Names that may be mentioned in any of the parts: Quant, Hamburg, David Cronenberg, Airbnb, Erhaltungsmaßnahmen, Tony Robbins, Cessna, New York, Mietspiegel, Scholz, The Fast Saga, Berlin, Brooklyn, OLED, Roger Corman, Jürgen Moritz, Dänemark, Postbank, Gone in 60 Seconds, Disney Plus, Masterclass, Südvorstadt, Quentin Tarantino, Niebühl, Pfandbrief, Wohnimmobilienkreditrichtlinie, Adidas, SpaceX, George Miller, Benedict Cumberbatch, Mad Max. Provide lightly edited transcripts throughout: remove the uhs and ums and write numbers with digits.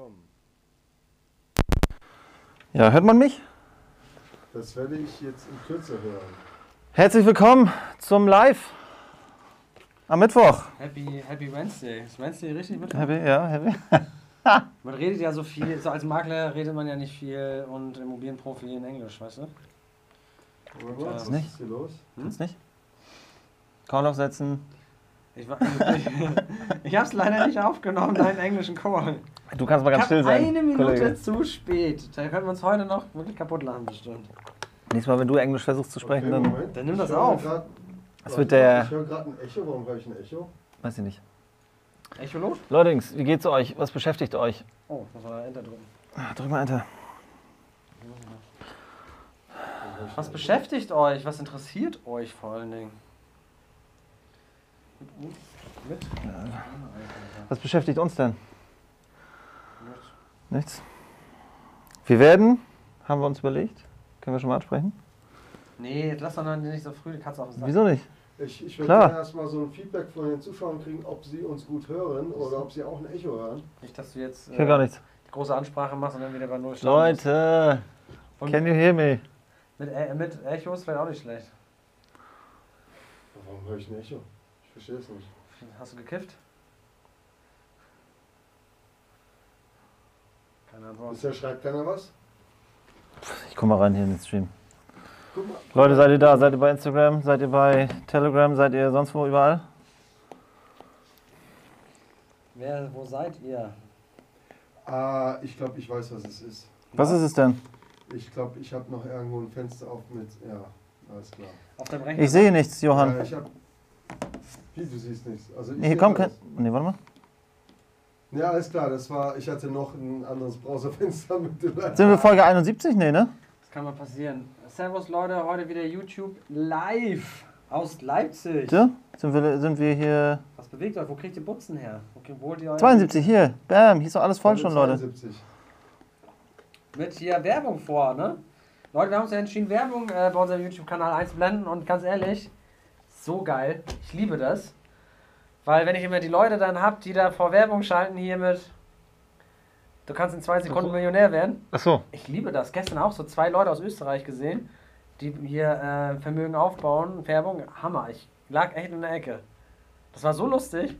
willkommen. Ja, hört man mich? Das werde ich jetzt in Kürze hören. Herzlich willkommen zum Live am Mittwoch. Happy Wednesday. Ist Wednesday richtig Mittwoch? Happy, ja, happy. Man redet ja so viel, so als Makler redet man ja nicht viel und Immobilienprofi in Englisch, weißt du? Und, was ist nicht? Hier los? Hm? Nicht? Call aufsetzen. Ich habe es leider nicht aufgenommen, deinen englischen Call. Du kannst mal ganz still sein. Eine Minute Kollege. Zu spät. Da können wir uns heute noch wirklich kaputt lachen, bestimmt. Nächstes Mal, wenn du Englisch versuchst zu sprechen, okay, dann nimm das auf. Ich höre gerade ein Echo. Warum höre ich ein Echo? Weiß ich nicht. Echolot? Leutings, wie geht's euch? Was beschäftigt euch? Oh, muss man Enter drücken. Ach, drück mal Enter. Was beschäftigt euch? Was interessiert euch vor allen Dingen? Was beschäftigt uns denn? Nichts. Wir werden, haben wir uns überlegt, können wir schon mal ansprechen? Nee, jetzt lass doch nicht so früh die Katze auf den Sack. Wieso nicht? Ich würde gerne erstmal so ein Feedback von den Zuschauern kriegen, ob sie uns gut hören oder ob sie auch ein Echo hören. Nicht, dass du jetzt gar nichts. Die große Ansprache machst und dann wieder bei Null stehst. Leute, can you hear me? Mit Echo ist vielleicht auch nicht schlecht. Warum höre ich ein Echo? Ich verstehe es nicht. Hast du gekifft? Keine Ahnung. Bisher schreibt keiner was? Ich komme mal rein hier in den Stream. Leute, seid ihr da? Seid ihr bei Instagram? Seid ihr bei Telegram? Seid ihr sonst wo überall? Wo seid ihr? Ah, ich glaube, ich weiß, was es ist. Was ist es denn? Ich glaube, ich habe noch irgendwo ein Fenster auf mit... Ja, alles klar. Auf dem Rechner. Ich sehe nichts, Johann. Ja, wie, du siehst nichts? Also nee, hier kommt kein... Nee, warte mal. Ja, alles klar, das war... Ich hatte noch ein anderes Browserfenster mit dem... Sind wir Folge 71? Nee, ne? Das kann mal passieren. Servus Leute, heute wieder YouTube live aus Leipzig. Ja, sind wir hier... Was bewegt euch? Wo kriegt ihr Butzen her? Okay, wo holt ihr 72, hier. Bam, hier ist doch alles voll schon, 72. Leute. Mit hier Werbung vor, ne? Leute, wir haben uns ja entschieden, Werbung bei unserem YouTube-Kanal einzublenden. Und ganz ehrlich, so geil. Ich liebe das. Weil wenn ich immer die Leute dann habe, die da vor Werbung schalten hier mit... Du kannst in 2 Sekunden Millionär werden. Ach so. Ich liebe das. Gestern auch so 2 Leute aus Österreich gesehen, die hier Vermögen aufbauen, Werbung. Hammer. Ich lag echt in der Ecke. Das war so lustig.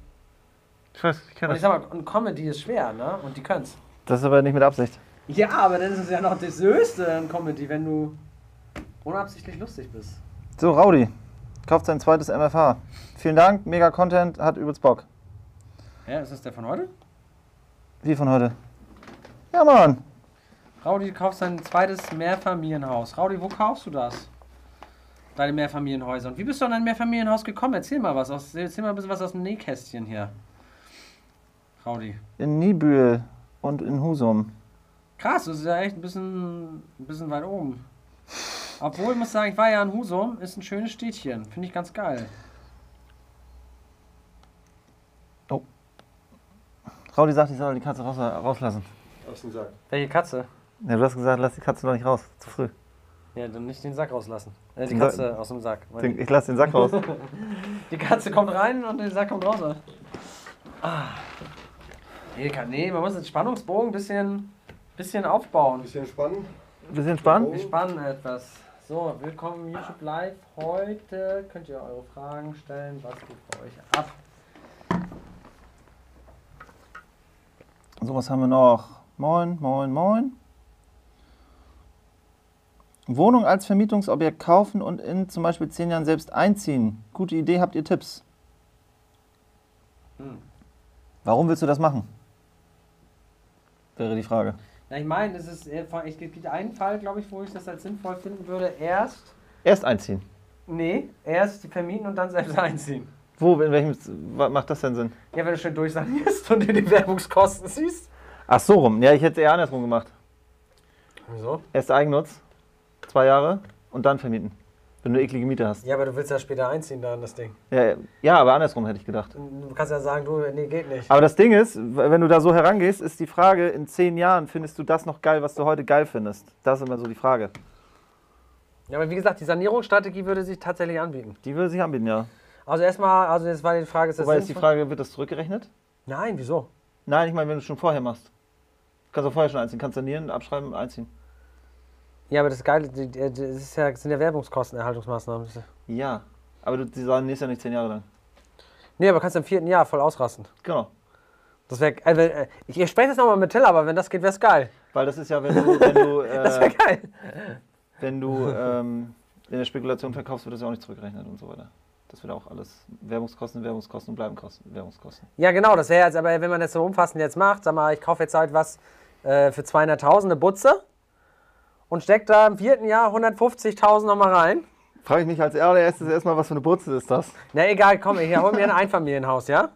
Ich weiß, ich kenne das. Und ich sag mal, und Comedy ist schwer, ne? Und die können's. Das ist aber nicht mit Absicht. Ja, aber das ist ja noch das Höchste an Comedy, wenn du unabsichtlich lustig bist. So, Raudi kauft sein zweites MFH. Vielen Dank, mega Content, hat übelst Bock. Ja, ist das der von heute? Wie von heute? Ja, Mann. Raudi kauft sein zweites Mehrfamilienhaus. Raudi, wo kaufst du das? Deine Mehrfamilienhäuser. Und wie bist du an ein Mehrfamilienhaus gekommen? Erzähl mal was. Erzähl mal ein bisschen was aus dem Nähkästchen hier. Raudi. In Niebühl und in Husum. Krass, das ist ja echt ein bisschen weit oben. Obwohl, ich muss sagen, ich war ja in Husum. Ist ein schönes Städtchen. Finde ich ganz geil. Oh. Raudi sagt, ich soll die Katze rauslassen. Sack. Welche Katze? Ja, du hast gesagt, lass die Katze noch nicht raus, zu früh. Ja, dann nicht den Sack rauslassen. Die Katze aus dem Sack. Ich lasse den Sack raus. Die Katze kommt rein und der Sack kommt raus. Ah. Nee, man muss den Spannungsbogen ein bisschen aufbauen. Ein bisschen spannen. Ein bisschen spannen? Wir spannen etwas. So, willkommen YouTube Live. Heute könnt ihr eure Fragen stellen. Was geht bei euch ab? So, was haben wir noch? Moin, moin, moin. Wohnung als Vermietungsobjekt kaufen und in zum Beispiel 10 Jahren selbst einziehen. Gute Idee, habt ihr Tipps? Hm. Warum willst du das machen? Wäre die Frage. Na, ich meine, es gibt einen Fall, glaube ich, wo ich das als sinnvoll finden würde. Erst einziehen? Nee, erst vermieten und dann selbst einziehen. Wo, in welchem, macht das denn Sinn? Ja, wenn du schön durchsanierst und dir die Werbungskosten siehst. Ach so rum. Ja, ich hätte es eher andersrum gemacht. Wieso? Erst Eigennutz, 2 Jahre und dann vermieten, wenn du eklige Miete hast. Ja, aber du willst ja später einziehen da in das Ding. Ja, aber andersrum hätte ich gedacht. Du kannst ja sagen, du, nee, geht nicht. Aber das Ding ist, wenn du da so herangehst, ist die Frage, in 10 Jahren findest du das noch geil, was du heute geil findest? Das ist immer so die Frage. Ja, aber wie gesagt, die Sanierungsstrategie würde sich tatsächlich anbieten. Die würde sich anbieten, ja. Also erstmal, jetzt war die Frage, ist das sinnvoll? Wobei ist die Frage, wird das zurückgerechnet? Nein, wieso? Nein, ich meine, wenn du es schon vorher machst. Kannst du vorher schon einziehen, kannst sanieren, abschreiben, einziehen. Ja, aber das Geile, das ist ja, sind ja Werbungskostenerhaltungsmaßnahmen. Ja, aber du sanierst ja nicht 10 Jahre lang. Nee, aber kannst im 4. Jahr voll ausrasten. Genau. Das wäre, also, ich spreche das nochmal mit Till, aber wenn das geht, wäre es geil. Weil das ist ja, wenn du das wäre geil. Wenn du in der Spekulation verkaufst, wird das ja auch nicht zurückgerechnet und so weiter. Das wird auch alles Werbungskosten und bleiben Werbungskosten. Ja, genau, das wäre jetzt, aber wenn man das so umfassend jetzt macht, sag mal, ich kaufe jetzt halt was für 200.000, eine Butze und stecke da im 4. Jahr 150.000 nochmal rein. Frage ich mich als allererstes erstmal, was für eine Butze ist das? Na egal, komm, ich hol mir ein Einfamilienhaus, ja?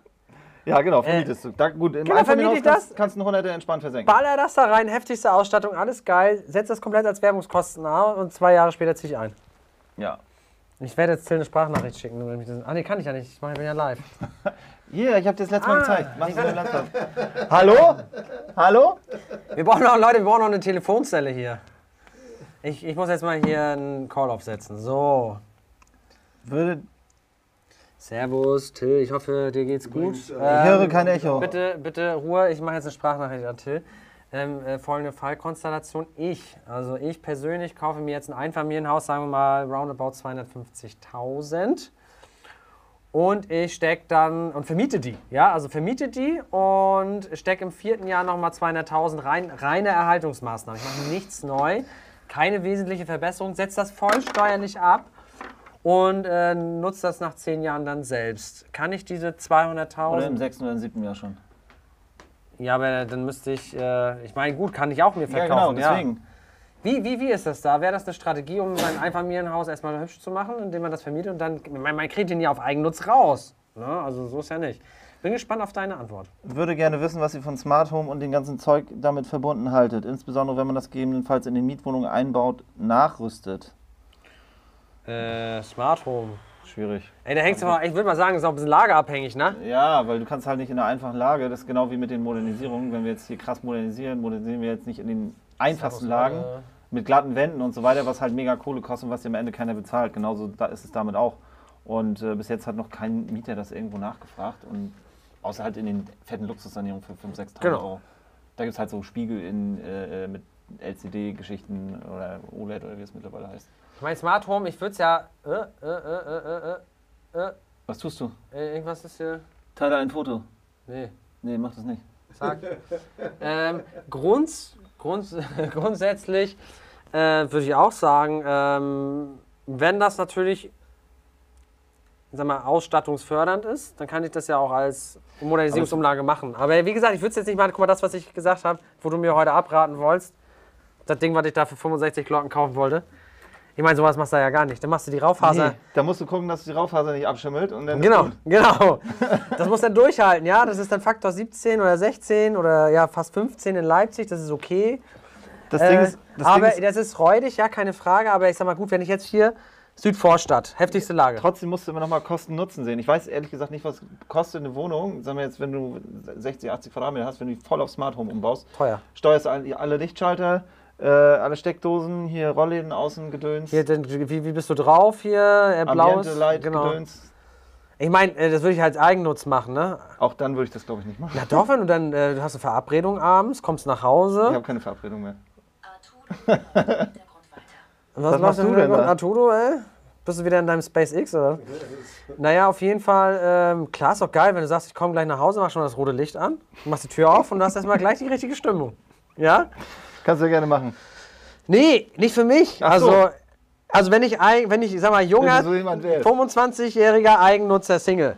Ja, genau, vermietest du. Da, gut, im Einfamilienhaus kannst du einen Hunderter entspannt versenken. Baller das da rein, heftigste Ausstattung, alles geil, setz das komplett als Werbungskosten an und 2 Jahre später zieh ich ein. Ja. Ich werde jetzt Till eine Sprachnachricht schicken. Ah, nee, kann ich ja nicht. Ich bin ja live. Hier, yeah, ich habe dir das letzte Mal gezeigt. Mach das dein Laptop. Hallo? Hallo? Wir brauchen noch, Leute, wir brauchen noch eine Telefonzelle hier. Ich muss jetzt mal hier einen Call aufsetzen. So. Servus, Till. Ich hoffe, dir geht's gut. Ich höre kein Echo. Bitte Ruhe. Ich mache jetzt eine Sprachnachricht an Till. Folgende Fallkonstellation. Ich persönlich kaufe mir jetzt ein Einfamilienhaus, sagen wir mal roundabout 250.000 und ich stecke dann und vermiete die, ja, also vermiete die und stecke im 4. Jahr nochmal 200.000 rein, reine Erhaltungsmaßnahmen. Ich mache nichts neu, keine wesentliche Verbesserung, setze das voll steuerlich ab und nutze das nach 10 Jahren dann selbst. Kann ich diese 200.000... Oder im 6. oder im 7. Jahr schon. Ja, aber dann müsste ich, ich meine, gut, kann ich auch mir verkaufen. Ja, genau, deswegen. Ja. Wie ist das da? Wäre das eine Strategie, um sein Einfamilienhaus erstmal hübsch zu machen, indem man das vermietet und dann, man kriegt ihn ja auf Eigennutz raus. Ne? Also so ist ja nicht. Bin gespannt auf deine Antwort. Würde gerne wissen, was ihr von Smart Home und dem ganzen Zeug damit verbunden haltet. Insbesondere, wenn man das gegebenenfalls in den Mietwohnungen einbaut, nachrüstet. Smart Home. Schwierig. Ey, da hängst du mal, ich würde mal sagen, ist auch ein bisschen lagerabhängig, ne? Ja, weil du kannst halt nicht in einer einfachen Lage, das ist genau wie mit den Modernisierungen, wenn wir jetzt hier krass modernisieren wir jetzt nicht in den einfachsten Lagen mit glatten Wänden und so weiter, was halt mega Kohle kostet und was dir am Ende keiner bezahlt. Genauso ist es damit auch. Und bis jetzt hat noch kein Mieter das irgendwo nachgefragt, und außer halt in den fetten Luxussanierungen für 5.000, 6.000 Euro. Da gibt es halt so Spiegel mit LCD-Geschichten oder OLED oder wie es mittlerweile heißt. Ich meine, Smart Home, ich würde es ja. Was tust du? Irgendwas ist hier. Teile ein Foto. Nee. Nee, mach das nicht. Zack. Grundsätzlich würde ich auch sagen, wenn das natürlich, sag mal, ausstattungsfördernd ist, dann kann ich das ja auch als Modernisierungsumlage machen. Aber wie gesagt, ich würde es jetzt nicht machen. Guck mal, das, was ich gesagt habe, wo du mir heute abraten wolltest, das Ding, was ich da für 65 Glocken kaufen wollte. Ich meine, sowas machst du ja gar nicht. Dann machst du die Raufaser. Nee, da musst du gucken, dass du die Raufaser nicht abschimmelt. Und dann genau. Das musst du dann durchhalten, ja. Das ist dann Faktor 17 oder 16 oder ja, fast 15 in Leipzig. Das ist okay. Das Ding ist, das ist räudig, ja, keine Frage. Aber ich sag mal, gut, wenn ich jetzt hier Südvorstadt, heftigste Lage. Trotzdem musst du immer noch mal Kosten-Nutzen sehen. Ich weiß ehrlich gesagt nicht, was kostet eine Wohnung. Sagen wir jetzt, wenn du 60, 80 Quadratmeter hast, wenn du die voll auf Smart Home umbaust. Teuer. Steuerst alle Lichtschalter. Alle Steckdosen, hier Rollläden, Außengedöns. Wie bist du drauf hier? Blaues? Ambiente, Light, genau. Gedöns. Ich meine, das würde ich als Eigennutz machen, ne? Auch dann würde ich das, glaube ich, nicht machen. Na doch, wenn du dann, du hast eine Verabredung abends, kommst nach Hause. Ich habe keine Verabredung mehr. Was machst du denn da? Arturo, ey? Bist du wieder in deinem SpaceX, oder? Naja, auf jeden Fall, klar, ist doch geil, wenn du sagst, ich komme gleich nach Hause, mach schon mal das rote Licht an, machst die Tür auf und du hast erstmal gleich die richtige Stimmung. Ja? Kannst du ja gerne machen. Nee, nicht für mich. Also wenn ich, sag mal, junger, so 25-jähriger Eigennutzer, Single.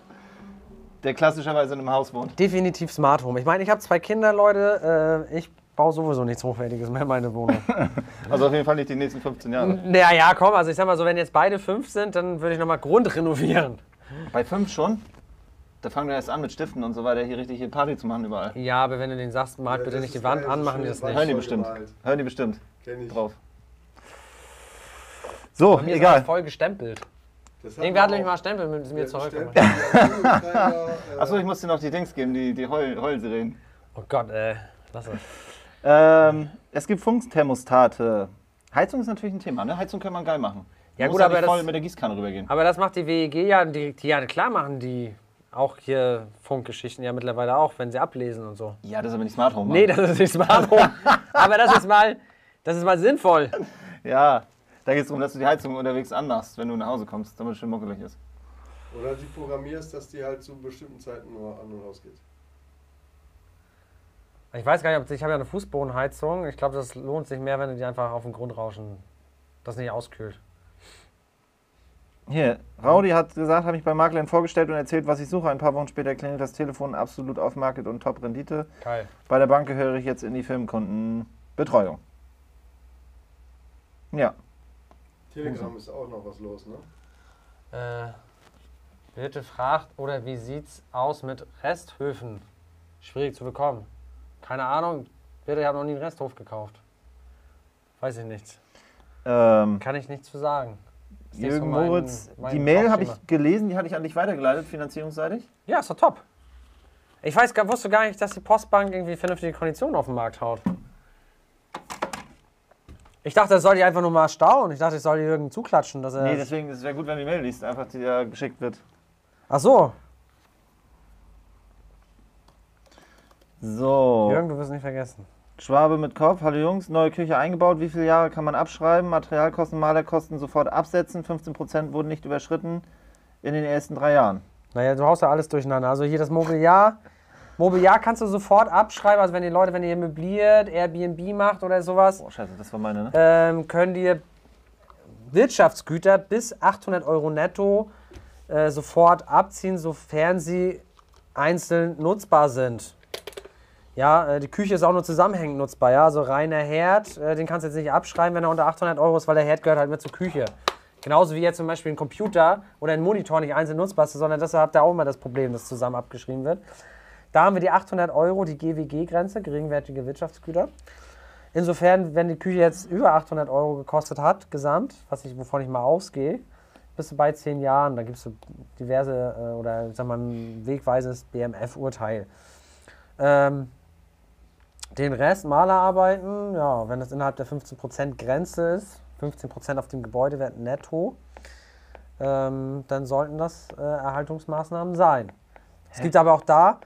Der klassischerweise in einem Haus wohnt. Definitiv Smart Home. Ich meine, ich habe 2 Kinder, Leute. Ich baue sowieso nichts Hochwertiges mehr in meine Wohnung. Also auf jeden Fall nicht die nächsten 15 Jahre. Naja, komm, also ich sag mal so, wenn jetzt beide 5 sind, dann würde ich nochmal Grund renovieren. Bei 5 schon? Da fangen wir erst an mit Stiften und so weiter, hier Party zu machen überall. Ja, aber wenn du denen sagst, malt bitte nicht die Wand an, machen die das nicht. Hören die bestimmt. Kenn ich. Drauf. So, mir egal. Ist voll gestempelt. Irgendwer hat nämlich mal Stempel mit mir zurückgekommen. Achso, ich muss dir noch die Dings geben, die Heulsirenen. Oh Gott, ey. Lass es. Es gibt Funkthermostate. Heizung ist natürlich ein Thema, ne? Heizung kann man geil machen. Ja, gut, aber das... mit der Gießkanne rübergehen. Aber das macht die WEG ja, die ja klar machen, die... Auch hier Funkgeschichten ja mittlerweile auch, wenn sie ablesen und so. Ja, das ist aber nicht Smart Home. Nee, das ist nicht Smart Home. Aber das ist mal sinnvoll. Ja, da geht es darum, dass du die Heizung unterwegs anmachst, wenn du nach Hause kommst, damit es schön muckelig ist. Oder die programmierst, dass die halt zu bestimmten Zeiten nur an und ausgeht. Ich weiß gar nicht, ich habe ja eine Fußbodenheizung. Ich glaube, das lohnt sich mehr, wenn du die einfach auf den Grund rauschen, das nicht auskühlt. Hier, Raudi hat gesagt, habe ich bei Maklern vorgestellt und erzählt, was ich suche. Ein paar Wochen später klingelt das Telefon, absolut auf Market und top Rendite. Geil. Bei der Bank gehöre ich jetzt in die Firmenkundenbetreuung. Ja. Telegram ist auch noch was los, ne? Birte fragt, oder wie sieht's aus mit Resthöfen? Schwierig zu bekommen. Keine Ahnung, Birte, ich habe noch nie einen Resthof gekauft. Weiß ich nichts. Kann ich nichts zu sagen. Jürgen Moritz, die Mail habe ich gelesen, die hatte ich an dich weitergeleitet, finanzierungsseitig. Ja, ist doch top. Ich wusste gar nicht, dass die Postbank irgendwie vernünftige Konditionen auf den Markt haut. Ich dachte, das soll ich einfach nur mal staunen. Ich dachte, ich soll Jürgen zuklatschen. Dass er nee, deswegen, es wäre gut, wenn die Mail liest, einfach die da geschickt wird. Ach so. So. Jürgen, du wirst nicht vergessen. Schwabe mit Kopf, hallo Jungs, neue Küche eingebaut, wie viele Jahre kann man abschreiben, Materialkosten, Malerkosten sofort absetzen, 15% wurden nicht überschritten in den ersten 3 Jahren. Naja, du haust ja alles durcheinander, also hier das Mobiliar kannst du sofort abschreiben, also wenn ihr möbliert, Airbnb macht oder sowas, oh, scheiße, das war meine, ne? Können dir Wirtschaftsgüter bis 800 Euro netto sofort abziehen, sofern sie einzeln nutzbar sind. Ja, die Küche ist auch nur zusammenhängend nutzbar, ja, also reiner Herd, den kannst du jetzt nicht abschreiben, wenn er unter 800 Euro ist, weil der Herd gehört halt mit zur Küche. Genauso wie jetzt zum Beispiel ein Computer oder ein Monitor nicht einzeln nutzbar ist, sondern das habt ihr auch immer das Problem, dass zusammen abgeschrieben wird. Da haben wir die 800 Euro, die GWG-Grenze, geringwertige Wirtschaftsgüter. Insofern, wenn die Küche jetzt über 800 Euro gekostet hat, gesamt, wovon ich mal ausgehe, bist du bei 10 Jahren, da gibt es diverse, oder ich sag mal, ein wegweises BMF-Urteil. Den Rest Malerarbeiten, ja, wenn das innerhalb der 15% Grenze ist, 15% auf dem Gebäudewert netto, dann sollten das Erhaltungsmaßnahmen sein. Es gibt aber auch da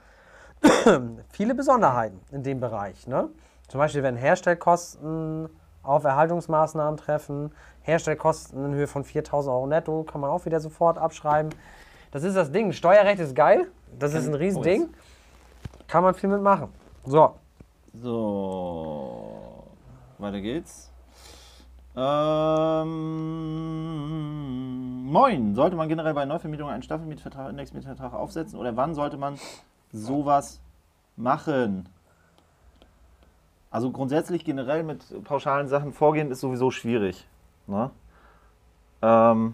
viele Besonderheiten in dem Bereich, ne? Zum Beispiel, wenn Herstellkosten auf Erhaltungsmaßnahmen treffen, Herstellkosten in Höhe von 4.000 Euro netto, kann man auch wieder sofort abschreiben. Das ist das Ding, Steuerrecht ist geil, das ist ein Riesending, kann man viel mitmachen. So. So, weiter geht's. Moin, sollte man generell bei Neuvermietungen einen Staffelmietvertrag, Indexmietvertrag aufsetzen oder wann sollte man sowas machen? Also grundsätzlich generell mit pauschalen Sachen vorgehen ist sowieso schwierig. Ne? Und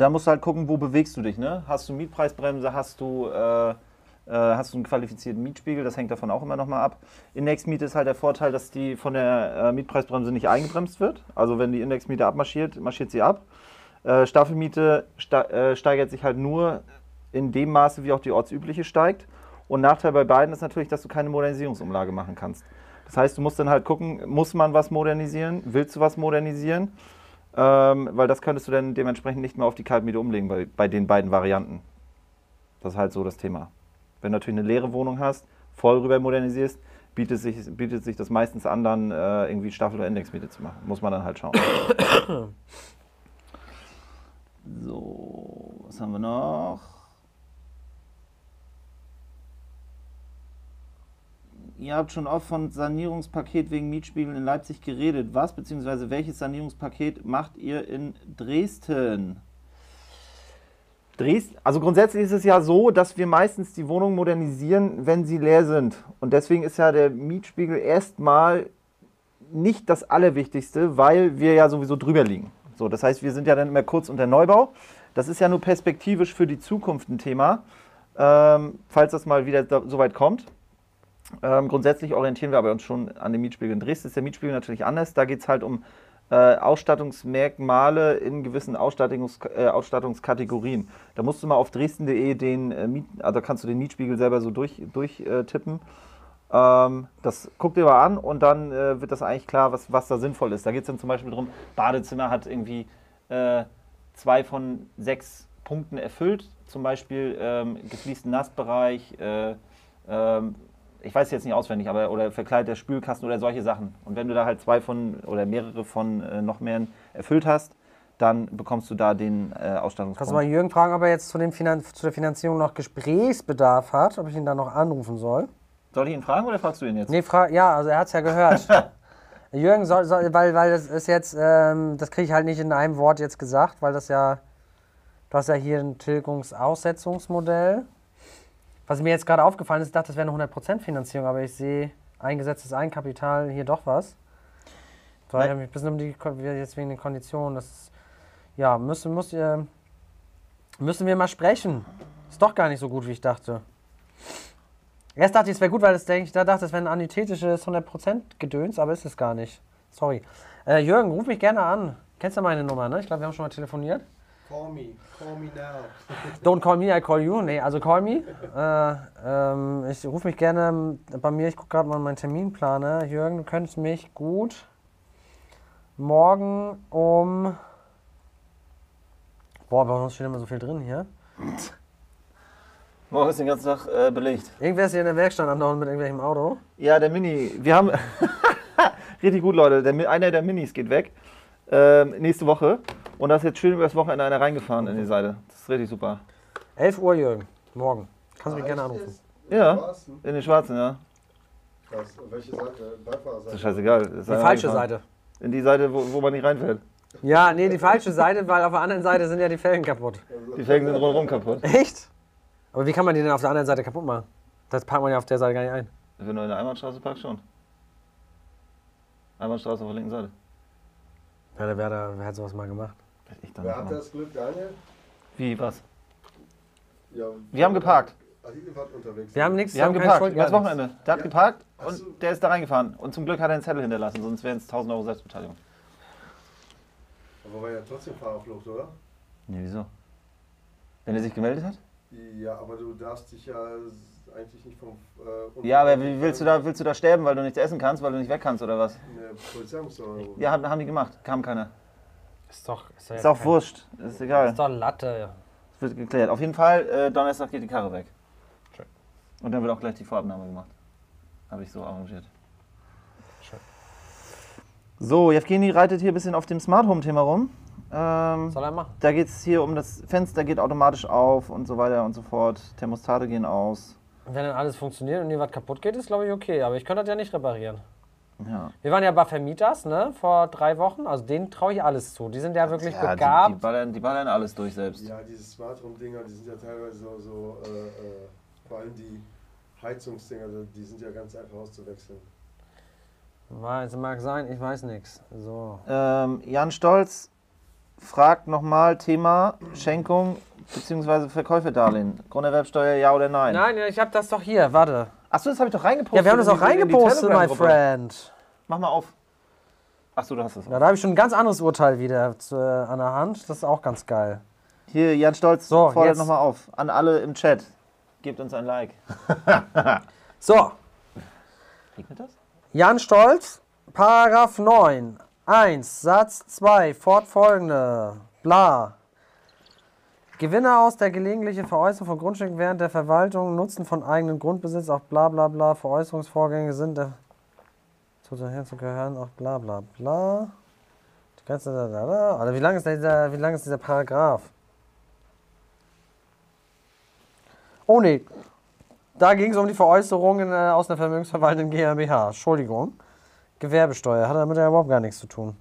da musst du halt gucken, wo bewegst du dich. Ne? Hast du Mietpreisbremse, hast du einen qualifizierten Mietspiegel, das hängt davon auch immer nochmal ab. Indexmiete ist halt der Vorteil, dass die von der Mietpreisbremse nicht eingebremst wird. Also wenn die Indexmiete abmarschiert, marschiert sie ab. Staffelmiete steigert sich halt nur in dem Maße, wie auch die ortsübliche steigt. Und Nachteil bei beiden ist natürlich, dass du keine Modernisierungsumlage machen kannst. Das heißt, du musst dann halt gucken, muss man was modernisieren? Willst du was modernisieren? Weil das könntest du dann dementsprechend nicht mehr auf die Kaltmiete umlegen bei den beiden Varianten. Das ist halt so das Thema. Wenn du natürlich eine leere Wohnung hast, voll rüber modernisierst, bietet sich das meistens an, dann irgendwie Staffel- oder Indexmiete zu machen. Muss man dann halt schauen. So, was haben wir noch? Ihr habt schon oft von Sanierungspaket wegen Mietspiegeln in Leipzig geredet. Was bzw. welches Sanierungspaket macht ihr in Dresden? Also grundsätzlich ist es ja so, dass wir meistens die Wohnungen modernisieren, wenn sie leer sind. Und deswegen ist ja der Mietspiegel erstmal nicht das Allerwichtigste, weil wir ja sowieso drüber liegen. So, das heißt, wir sind ja dann immer kurz unter Neubau. Das ist ja nur perspektivisch für die Zukunft ein Thema, falls das mal wieder so weit kommt. Grundsätzlich orientieren wir aber uns schon an dem Mietspiegel. In Dresden ist der Mietspiegel natürlich anders. Da geht es halt um Ausstattungsmerkmale in gewissen Ausstattungskategorien. Da musst du mal auf dresden.de kannst du den Mietspiegel selber so durchtippen. Das guck dir mal an und dann wird das eigentlich klar, was da sinnvoll ist. Da geht es dann zum Beispiel darum, Badezimmer hat irgendwie 2 von 6 Punkten erfüllt, zum Beispiel gefliesten Nassbereich, ich weiß jetzt nicht auswendig, aber oder verkleideter Spülkasten oder solche Sachen. Und wenn du da halt zwei von oder mehrere von noch mehr erfüllt hast, dann bekommst du da den Ausstattungspunkt. Kannst du mal Jürgen fragen, ob er jetzt zu der Finanzierung noch Gesprächsbedarf hat, ob ich ihn da noch anrufen soll? Soll ich ihn fragen oder fragst du ihn jetzt? Nee, ja, also er hat es ja gehört. Jürgen, weil das ist jetzt, das kriege ich halt nicht in einem Wort jetzt gesagt, weil das ja, du hast ja hier ein Tilgungsaussetzungsmodell. Was mir jetzt gerade aufgefallen ist, ich dachte, das wäre eine 100% Finanzierung, aber ich sehe eingesetztes Eigenkapital hier doch was. Da habe ich mich ein bisschen um die, jetzt wegen den Konditionen, das ja, müssen wir mal sprechen. Ist doch gar nicht so gut, wie ich dachte. Erst dachte ich, es wäre gut, weil das, denke ich, da dachte ich, es wäre ein antithetisches 100% Gedöns, aber ist es gar nicht. Sorry. Jürgen, ruf mich gerne an. Kennst du meine Nummer, ne? Ich glaube, wir haben schon mal telefoniert. Call me now. Don't call me, I call you. Nee, also call me. Ich rufe mich gerne bei mir, ich gucke gerade mal meinen Terminplaner. Jürgen, du könntest mich gut morgen um... Boah, bei uns steht immer so viel drin hier. Morgen ist den ganzen Tag belegt. Irgendwer ist hier in der Werkstatt andauernd mit irgendwelchem Auto. Ja, der Mini. Wir haben... Richtig gut, Leute. Einer der Minis geht weg. Nächste Woche. Und da ist jetzt schön über das Wochenende einer reingefahren in die Seite. Das ist richtig super. 11 Uhr, Jürgen. Morgen. Kannst du mich gerne anrufen. Ja, in den Schwarzen, ja. Krass. Welche Seite? Beifahrerseite? Das ist scheißegal. Das ist die falsche Seite. In die Seite, wo man nicht reinfällt. Ja, nee, die falsche Seite, weil auf der anderen Seite sind ja die Felgen kaputt. Die Felgen sind rundherum kaputt. Echt? Aber wie kann man die denn auf der anderen Seite kaputt machen? Das packt man ja auf der Seite gar nicht ein. Wenn du in der Einbahnstraße packst, schon. Einbahnstraße auf der linken Seite. Ja, wer hat sowas mal gemacht? Ich dann wer hat das Glück, Daniel? Wie, was? Ja, wir haben geparkt. Wir haben nichts, wir haben geparkt, das Wochenende. Der hat geparkt und der ist da reingefahren. Und zum Glück hat er einen Zettel hinterlassen, sonst wären es 1000 Euro Selbstbeteiligung. Aber war ja trotzdem Fahrerflucht, oder? Nee, wieso? Wenn er sich gemeldet hat? Ja, aber du darfst dich ja eigentlich nicht vom... ja, aber wie willst du da sterben, weil du nichts essen kannst, weil du nicht weg kannst, oder was? Ne, Polizei muss da rum. Ja, haben die gemacht. Kam keiner. Ist auch wurscht. Ist egal. Ist doch Latte, ja. Das wird geklärt. Auf jeden Fall, Donnerstag geht die Karre weg. Schön. Und dann wird auch gleich die Vorabnahme gemacht. Habe ich so arrangiert. Schön. So, Jevgeni reitet hier ein bisschen auf dem Smart-Home-Thema rum. Soll er machen? Da geht es hier um das Fenster, geht automatisch auf und so weiter und so fort. Thermostate gehen aus. Wenn dann alles funktioniert und nie was kaputt geht, ist glaube ich okay. Aber ich könnte das ja nicht reparieren. Ja. Wir waren ja bei Vermieters, ne, vor 3 Wochen. Also denen traue ich alles zu. Die sind ja wirklich begabt. Die ballern alles durch selbst. Ja, diese Smart-Home-Dinger, die sind ja teilweise so, vor allem die Heizungsdinger, die sind ja ganz einfach auszuwechseln. Weiß, mag sein, ich weiß nichts. So. Jan Stolz fragt nochmal Thema Schenkung bzw. Verkäuferdarlehen. Grunderwerbsteuer, ja oder nein? Nein, ich habe das doch hier, warte. Achso, das habe ich doch reingepostet. Ja, wir haben das auch reingepostet, my friend. Mach mal auf. Achso, du hast das auch. Ja, da habe ich schon ein ganz anderes Urteil wieder an der Hand. Das ist auch ganz geil. Hier, Jan Stolz so, fordert nochmal auf. An alle im Chat. Gebt uns ein Like. So. Regnet das? Jan Stolz, Paragraph 9. 1, Satz 2, fortfolgende, bla. Gewinne aus der gelegentlichen Veräußerung von Grundstücken während der Verwaltung, Nutzen von eigenem Grundbesitz, auch bla bla bla, Veräußerungsvorgänge sind zu den Herzen gehören, auch bla bla bla. Die ganze Alter, wie lang ist dieser Paragraph? Oh ne, da ging es um die Veräußerungen aus der vermögensverwaltenden GmbH, Entschuldigung. Gewerbesteuer, hat damit ja überhaupt gar nichts zu tun.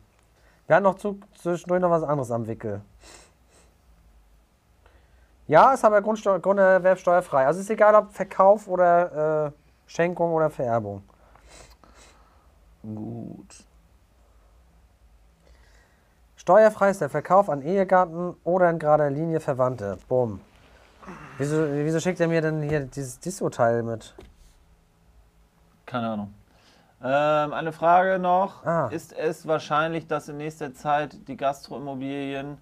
Wir hatten noch zwischendurch noch was anderes am Wickel. Ja, ist aber grunderwerbsteuerfrei. Also ist egal, ob Verkauf oder Schenkung oder Vererbung. Gut. Steuerfrei ist der Verkauf an Ehegatten oder in gerader Linie Verwandte. Bumm. Wieso schickt er mir denn hier dieses Urteil mit? Keine Ahnung. Eine Frage noch. Ist es wahrscheinlich, dass in nächster Zeit die Gastroimmobilien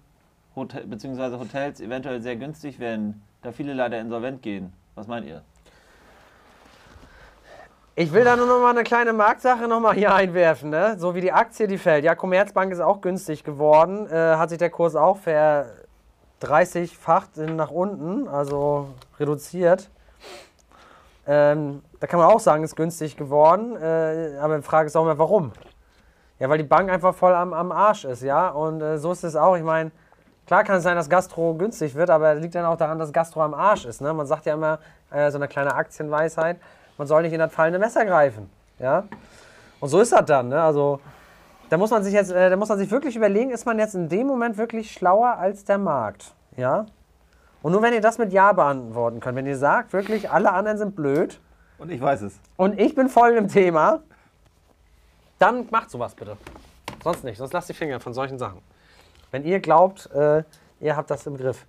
bzw. Hotels eventuell sehr günstig werden, da viele leider insolvent gehen? Was meint ihr? Ich will da nur noch mal eine kleine Marktsache noch mal hier einwerfen, ne? So wie die Aktie, die fällt. Ja, Commerzbank ist auch günstig geworden, hat sich der Kurs auch 30-fach nach unten, also reduziert. Da kann man auch sagen, ist günstig geworden, aber die Frage ist auch immer, warum? Ja, weil die Bank einfach voll am Arsch ist, ja, und so ist es auch, ich meine, klar kann es sein, dass Gastro günstig wird, aber liegt dann auch daran, dass Gastro am Arsch ist, ne? Man sagt ja immer, so eine kleine Aktienweisheit, man soll nicht in das fallende Messer greifen, ja, und so ist das dann, ne? Also, da muss man sich jetzt, da muss man sich wirklich überlegen, ist man jetzt in dem Moment wirklich schlauer als der Markt, ja? Und nur wenn ihr das mit Ja beantworten könnt, wenn ihr sagt, wirklich, alle anderen sind blöd. Und ich weiß es. Und ich bin voll im Thema. Dann macht sowas bitte. Sonst nicht, sonst lasst die Finger von solchen Sachen. Wenn ihr glaubt, ihr habt das im Griff.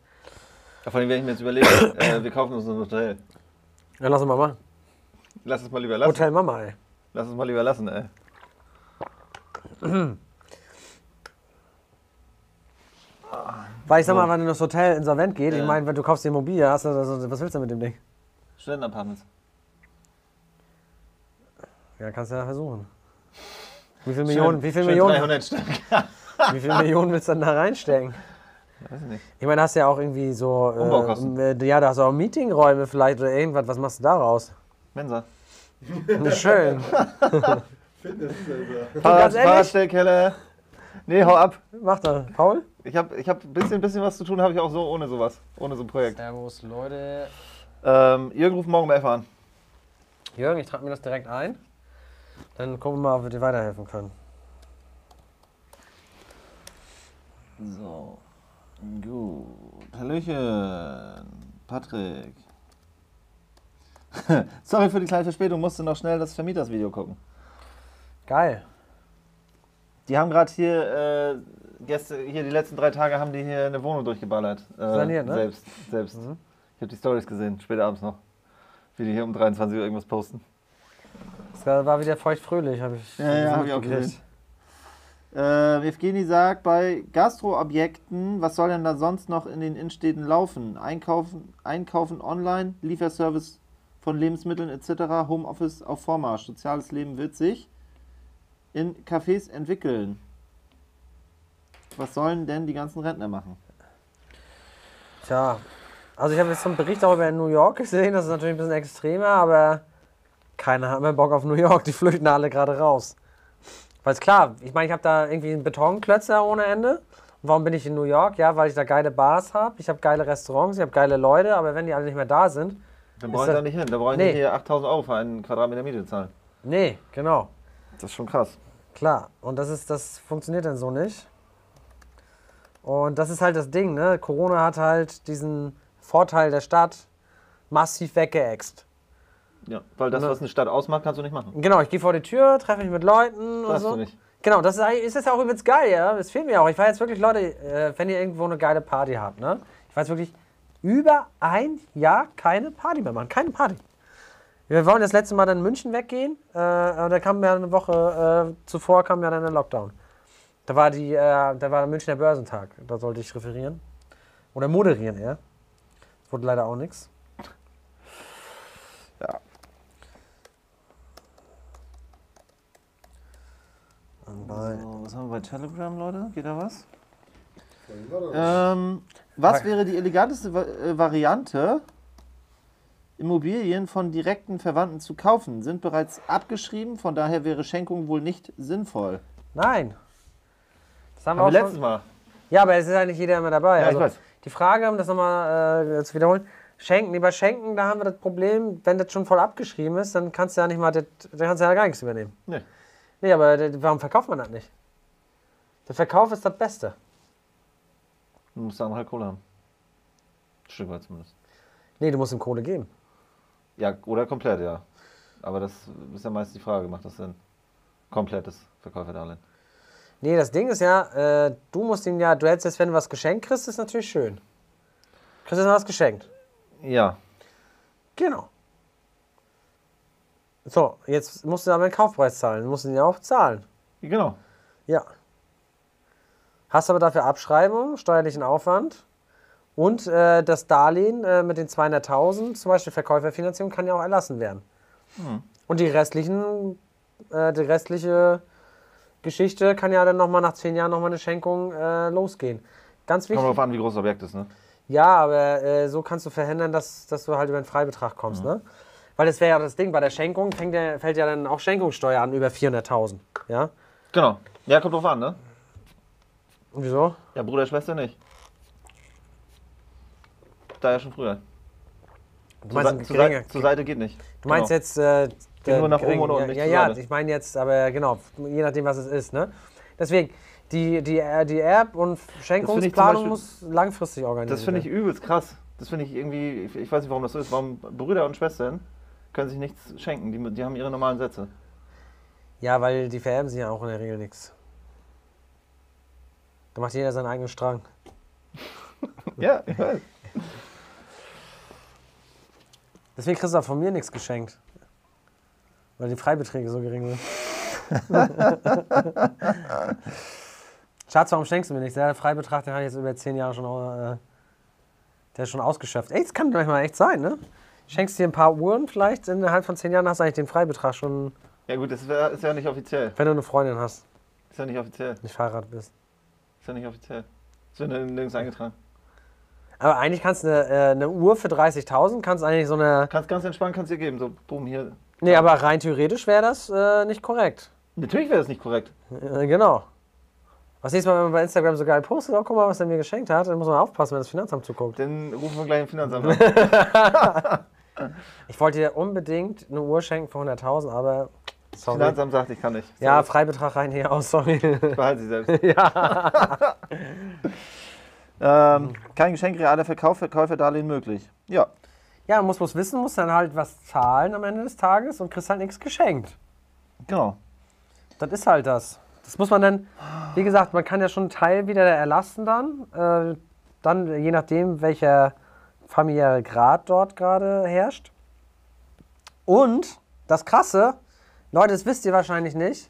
Ja, vor allem, wenn ich mir jetzt überlege, wir kaufen uns ein Hotel. Ja, lass es mal machen. Lass es mal lieber lassen. Hotel Mama, ey. Lass es mal lieber lassen, ey. Weil ich sag mal, wenn das Hotel insolvent geht, ich meine, wenn du kaufst die Immobilie, hast du, also, was willst du mit dem Ding? Studenten-Apartments. Ja, kannst du ja versuchen. Wie viel Millionen? 300 Stück. Wie viel Millionen willst du dann da reinstecken? Weiß ich nicht. Ich meine, hast du ja auch irgendwie so. Umbaukosten. Ja, da hast du auch Meetingräume vielleicht oder irgendwas. Was machst du daraus? Mensa. Schön. Fitnesscenter. Fahrradstellkeller. Nee, hau ab. Mach da. Paul? Ich hab ein bisschen was zu tun, habe ich auch so ohne sowas. Ohne so ein Projekt. Servus, Leute. Jürgen ruft morgen bei F an. Jürgen, ich trage mir das direkt ein. Dann gucken wir mal, ob wir dir weiterhelfen können. So. Gut. Hallöchen. Patrick. Sorry für die kleine Verspätung. Musste noch schnell das Vermieters-Video gucken. Geil. Die haben gerade hier, hier die letzten 3 Tage haben die hier eine Wohnung durchgeballert. Saniert, ne? Selbst. Mhm. Ich habe die Stories gesehen, später abends noch. Wie die hier um 23 Uhr irgendwas posten. Das war wieder feuchtfröhlich, habe ich. Ja, habe ich auch gekriegt. Evgeni sagt, bei Gastroobjekten, was soll denn da sonst noch in den Innenstädten laufen? Einkaufen online, Lieferservice von Lebensmitteln etc., Homeoffice auf Vormarsch, soziales Leben wird sich in Cafés entwickeln. Was sollen denn die ganzen Rentner machen? Tja, also ich habe jetzt so einen Bericht darüber in New York gesehen, das ist natürlich ein bisschen extremer, aber keiner hat mehr Bock auf New York, die flüchten alle gerade raus. Weil es klar, ich meine, ich habe da irgendwie einen Betonklötzer ohne Ende. Und warum bin ich in New York? Ja, weil ich da geile Bars habe, ich habe geile Restaurants, ich habe geile Leute, aber wenn die alle nicht mehr da sind... Dann brauche ich da nicht hin, da brauche ich nicht hier 8.000 € für einen Quadratmeter Miete zahlen. Nee, genau. Das ist schon krass. Klar, und das funktioniert dann so nicht. Und das ist halt das Ding, ne? Corona hat halt diesen Vorteil der Stadt massiv weggeäxt. Ja, weil das, was eine Stadt ausmacht, kannst du nicht machen. Genau, ich gehe vor die Tür, treffe mich mit Leuten und so. Du nicht. Genau, das ist jetzt auch übrigens geil, ja? Das fehlt mir auch. Ich weiß jetzt wirklich, Leute, wenn ihr irgendwo eine geile Party habt, ne? Ich weiß wirklich, über ein Jahr keine Party mehr machen, keine Party. Wir wollen das letzte Mal dann in München weggehen, aber da kam ja eine Woche zuvor, kam ja dann der Lockdown. Da war der Münchner Börsentag, da sollte ich referieren. Oder moderieren, ja. Das wurde leider auch nichts. Ja. So, was haben wir bei Telegram, Leute? Geht da was? Was wäre die eleganteste Variante? Immobilien von direkten Verwandten zu kaufen, sind bereits abgeschrieben, von daher wäre Schenkung wohl nicht sinnvoll. Nein. Das haben wir auch letztes Mal. Ja, aber es ist eigentlich jeder immer dabei. Ja, also ich weiß. Die Frage, um das nochmal zu wiederholen, über Schenken, da haben wir das Problem, wenn das schon voll abgeschrieben ist, dann kannst du ja nicht mal, dann kannst du ja gar nichts übernehmen. Nee. Nee, aber warum verkauft man das nicht? Der Verkauf ist das Beste. Du musst dann halt Kohle haben. Ein Stück weit zumindest. Nee, du musst ihm Kohle geben. Ja, oder komplett, ja. Aber das ist ja meist die Frage, macht das denn komplettes Verkäuferdarlehen? Nee, das Ding ist ja, du musst ihn ja, du hättest jetzt, wenn du was geschenkt kriegst, ist natürlich schön. Kriegst du was geschenkt? Ja. Genau. So, jetzt musst du aber den Kaufpreis zahlen, du musst ihn ja auch zahlen. Genau. Ja. Hast aber dafür Abschreibung, steuerlichen Aufwand. Und das Darlehen mit den 200.000, zum Beispiel Verkäuferfinanzierung, kann ja auch erlassen werden. Hm. Und die restliche Geschichte kann ja dann nochmal nach 10 Jahren nochmal eine Schenkung losgehen. Ganz wichtig. Kommt drauf an, wie groß das Objekt ist, ne? Ja, aber so kannst du verhindern, dass du halt über den Freibetrag kommst, ne? Weil das wäre ja das Ding, bei der Schenkung fällt ja dann auch Schenkungssteuer an, über 400.000, ja? Genau. Ja, kommt drauf an, ne? Und wieso? Ja, Bruder, Schwester nicht. Da ja schon früher. Du meinst zur Seite geht nicht. Du meinst jetzt... nur nach oben und nicht ja, ich meine jetzt, aber genau, je nachdem, was es ist, ne? Deswegen... Die Erb- und Schenkungsplanung muss langfristig organisiert werden. Das finde ich übelst krass. Das finde ich irgendwie, ich weiß nicht, warum das so ist. Warum Brüder und Schwestern können sich nichts schenken? Die haben ihre normalen Sätze. Ja, weil die vererben sich ja auch in der Regel nichts. Da macht jeder seinen eigenen Strang. Ja, ich weiß. Deswegen kriegst du auch von mir nichts geschenkt. Weil die Freibeträge so gering sind. Schatz, warum schenkst du mir nichts? Der Freibetrag, den habe ich jetzt über 10 Jahre schon, der ist schon ausgeschöpft. Ey, das kann manchmal echt sein, ne? Schenkst dir ein paar Uhren vielleicht, innerhalb von 10 Jahren hast du eigentlich den Freibetrag schon... Ja gut, das ist ja nicht offiziell. Wenn du eine Freundin hast. Ist ja nicht offiziell. Nicht verheiratet bist. Ist ja nicht offiziell. Ist ja nirgends eingetragen. Aber eigentlich kannst du eine Uhr für 30.000, kannst eigentlich so eine... Kannst ganz entspannt, kannst dir geben, so boom, hier... Nee, aber rein theoretisch wäre das nicht korrekt. Natürlich wäre das nicht korrekt. Genau. Was nächstes Mal, wenn man bei Instagram so geil postet, auch guck mal, was er mir geschenkt hat, dann muss man aufpassen, wenn das Finanzamt zuguckt. Dann rufen wir gleich den Finanzamt an. Ich wollte dir unbedingt eine Uhr schenken für 100.000, aber sorry. Finanzamt sagt, ich kann nicht. Sorry. Ja, Freibetrag rein hier aus, sorry. Ich behalte sie selbst. Ja. Kein Geschenk, realer Verkauf, Verkäuferdarlehen möglich. Ja. Ja, man muss bloß wissen, muss dann halt was zahlen am Ende des Tages und kriegst halt nichts geschenkt. Genau. Das ist halt das. Das muss man dann, wie gesagt, man kann ja schon einen Teil wieder erlassen dann. Dann, je nachdem, welcher familiäre Grad dort gerade herrscht. Und das Krasse, Leute, das wisst ihr wahrscheinlich nicht,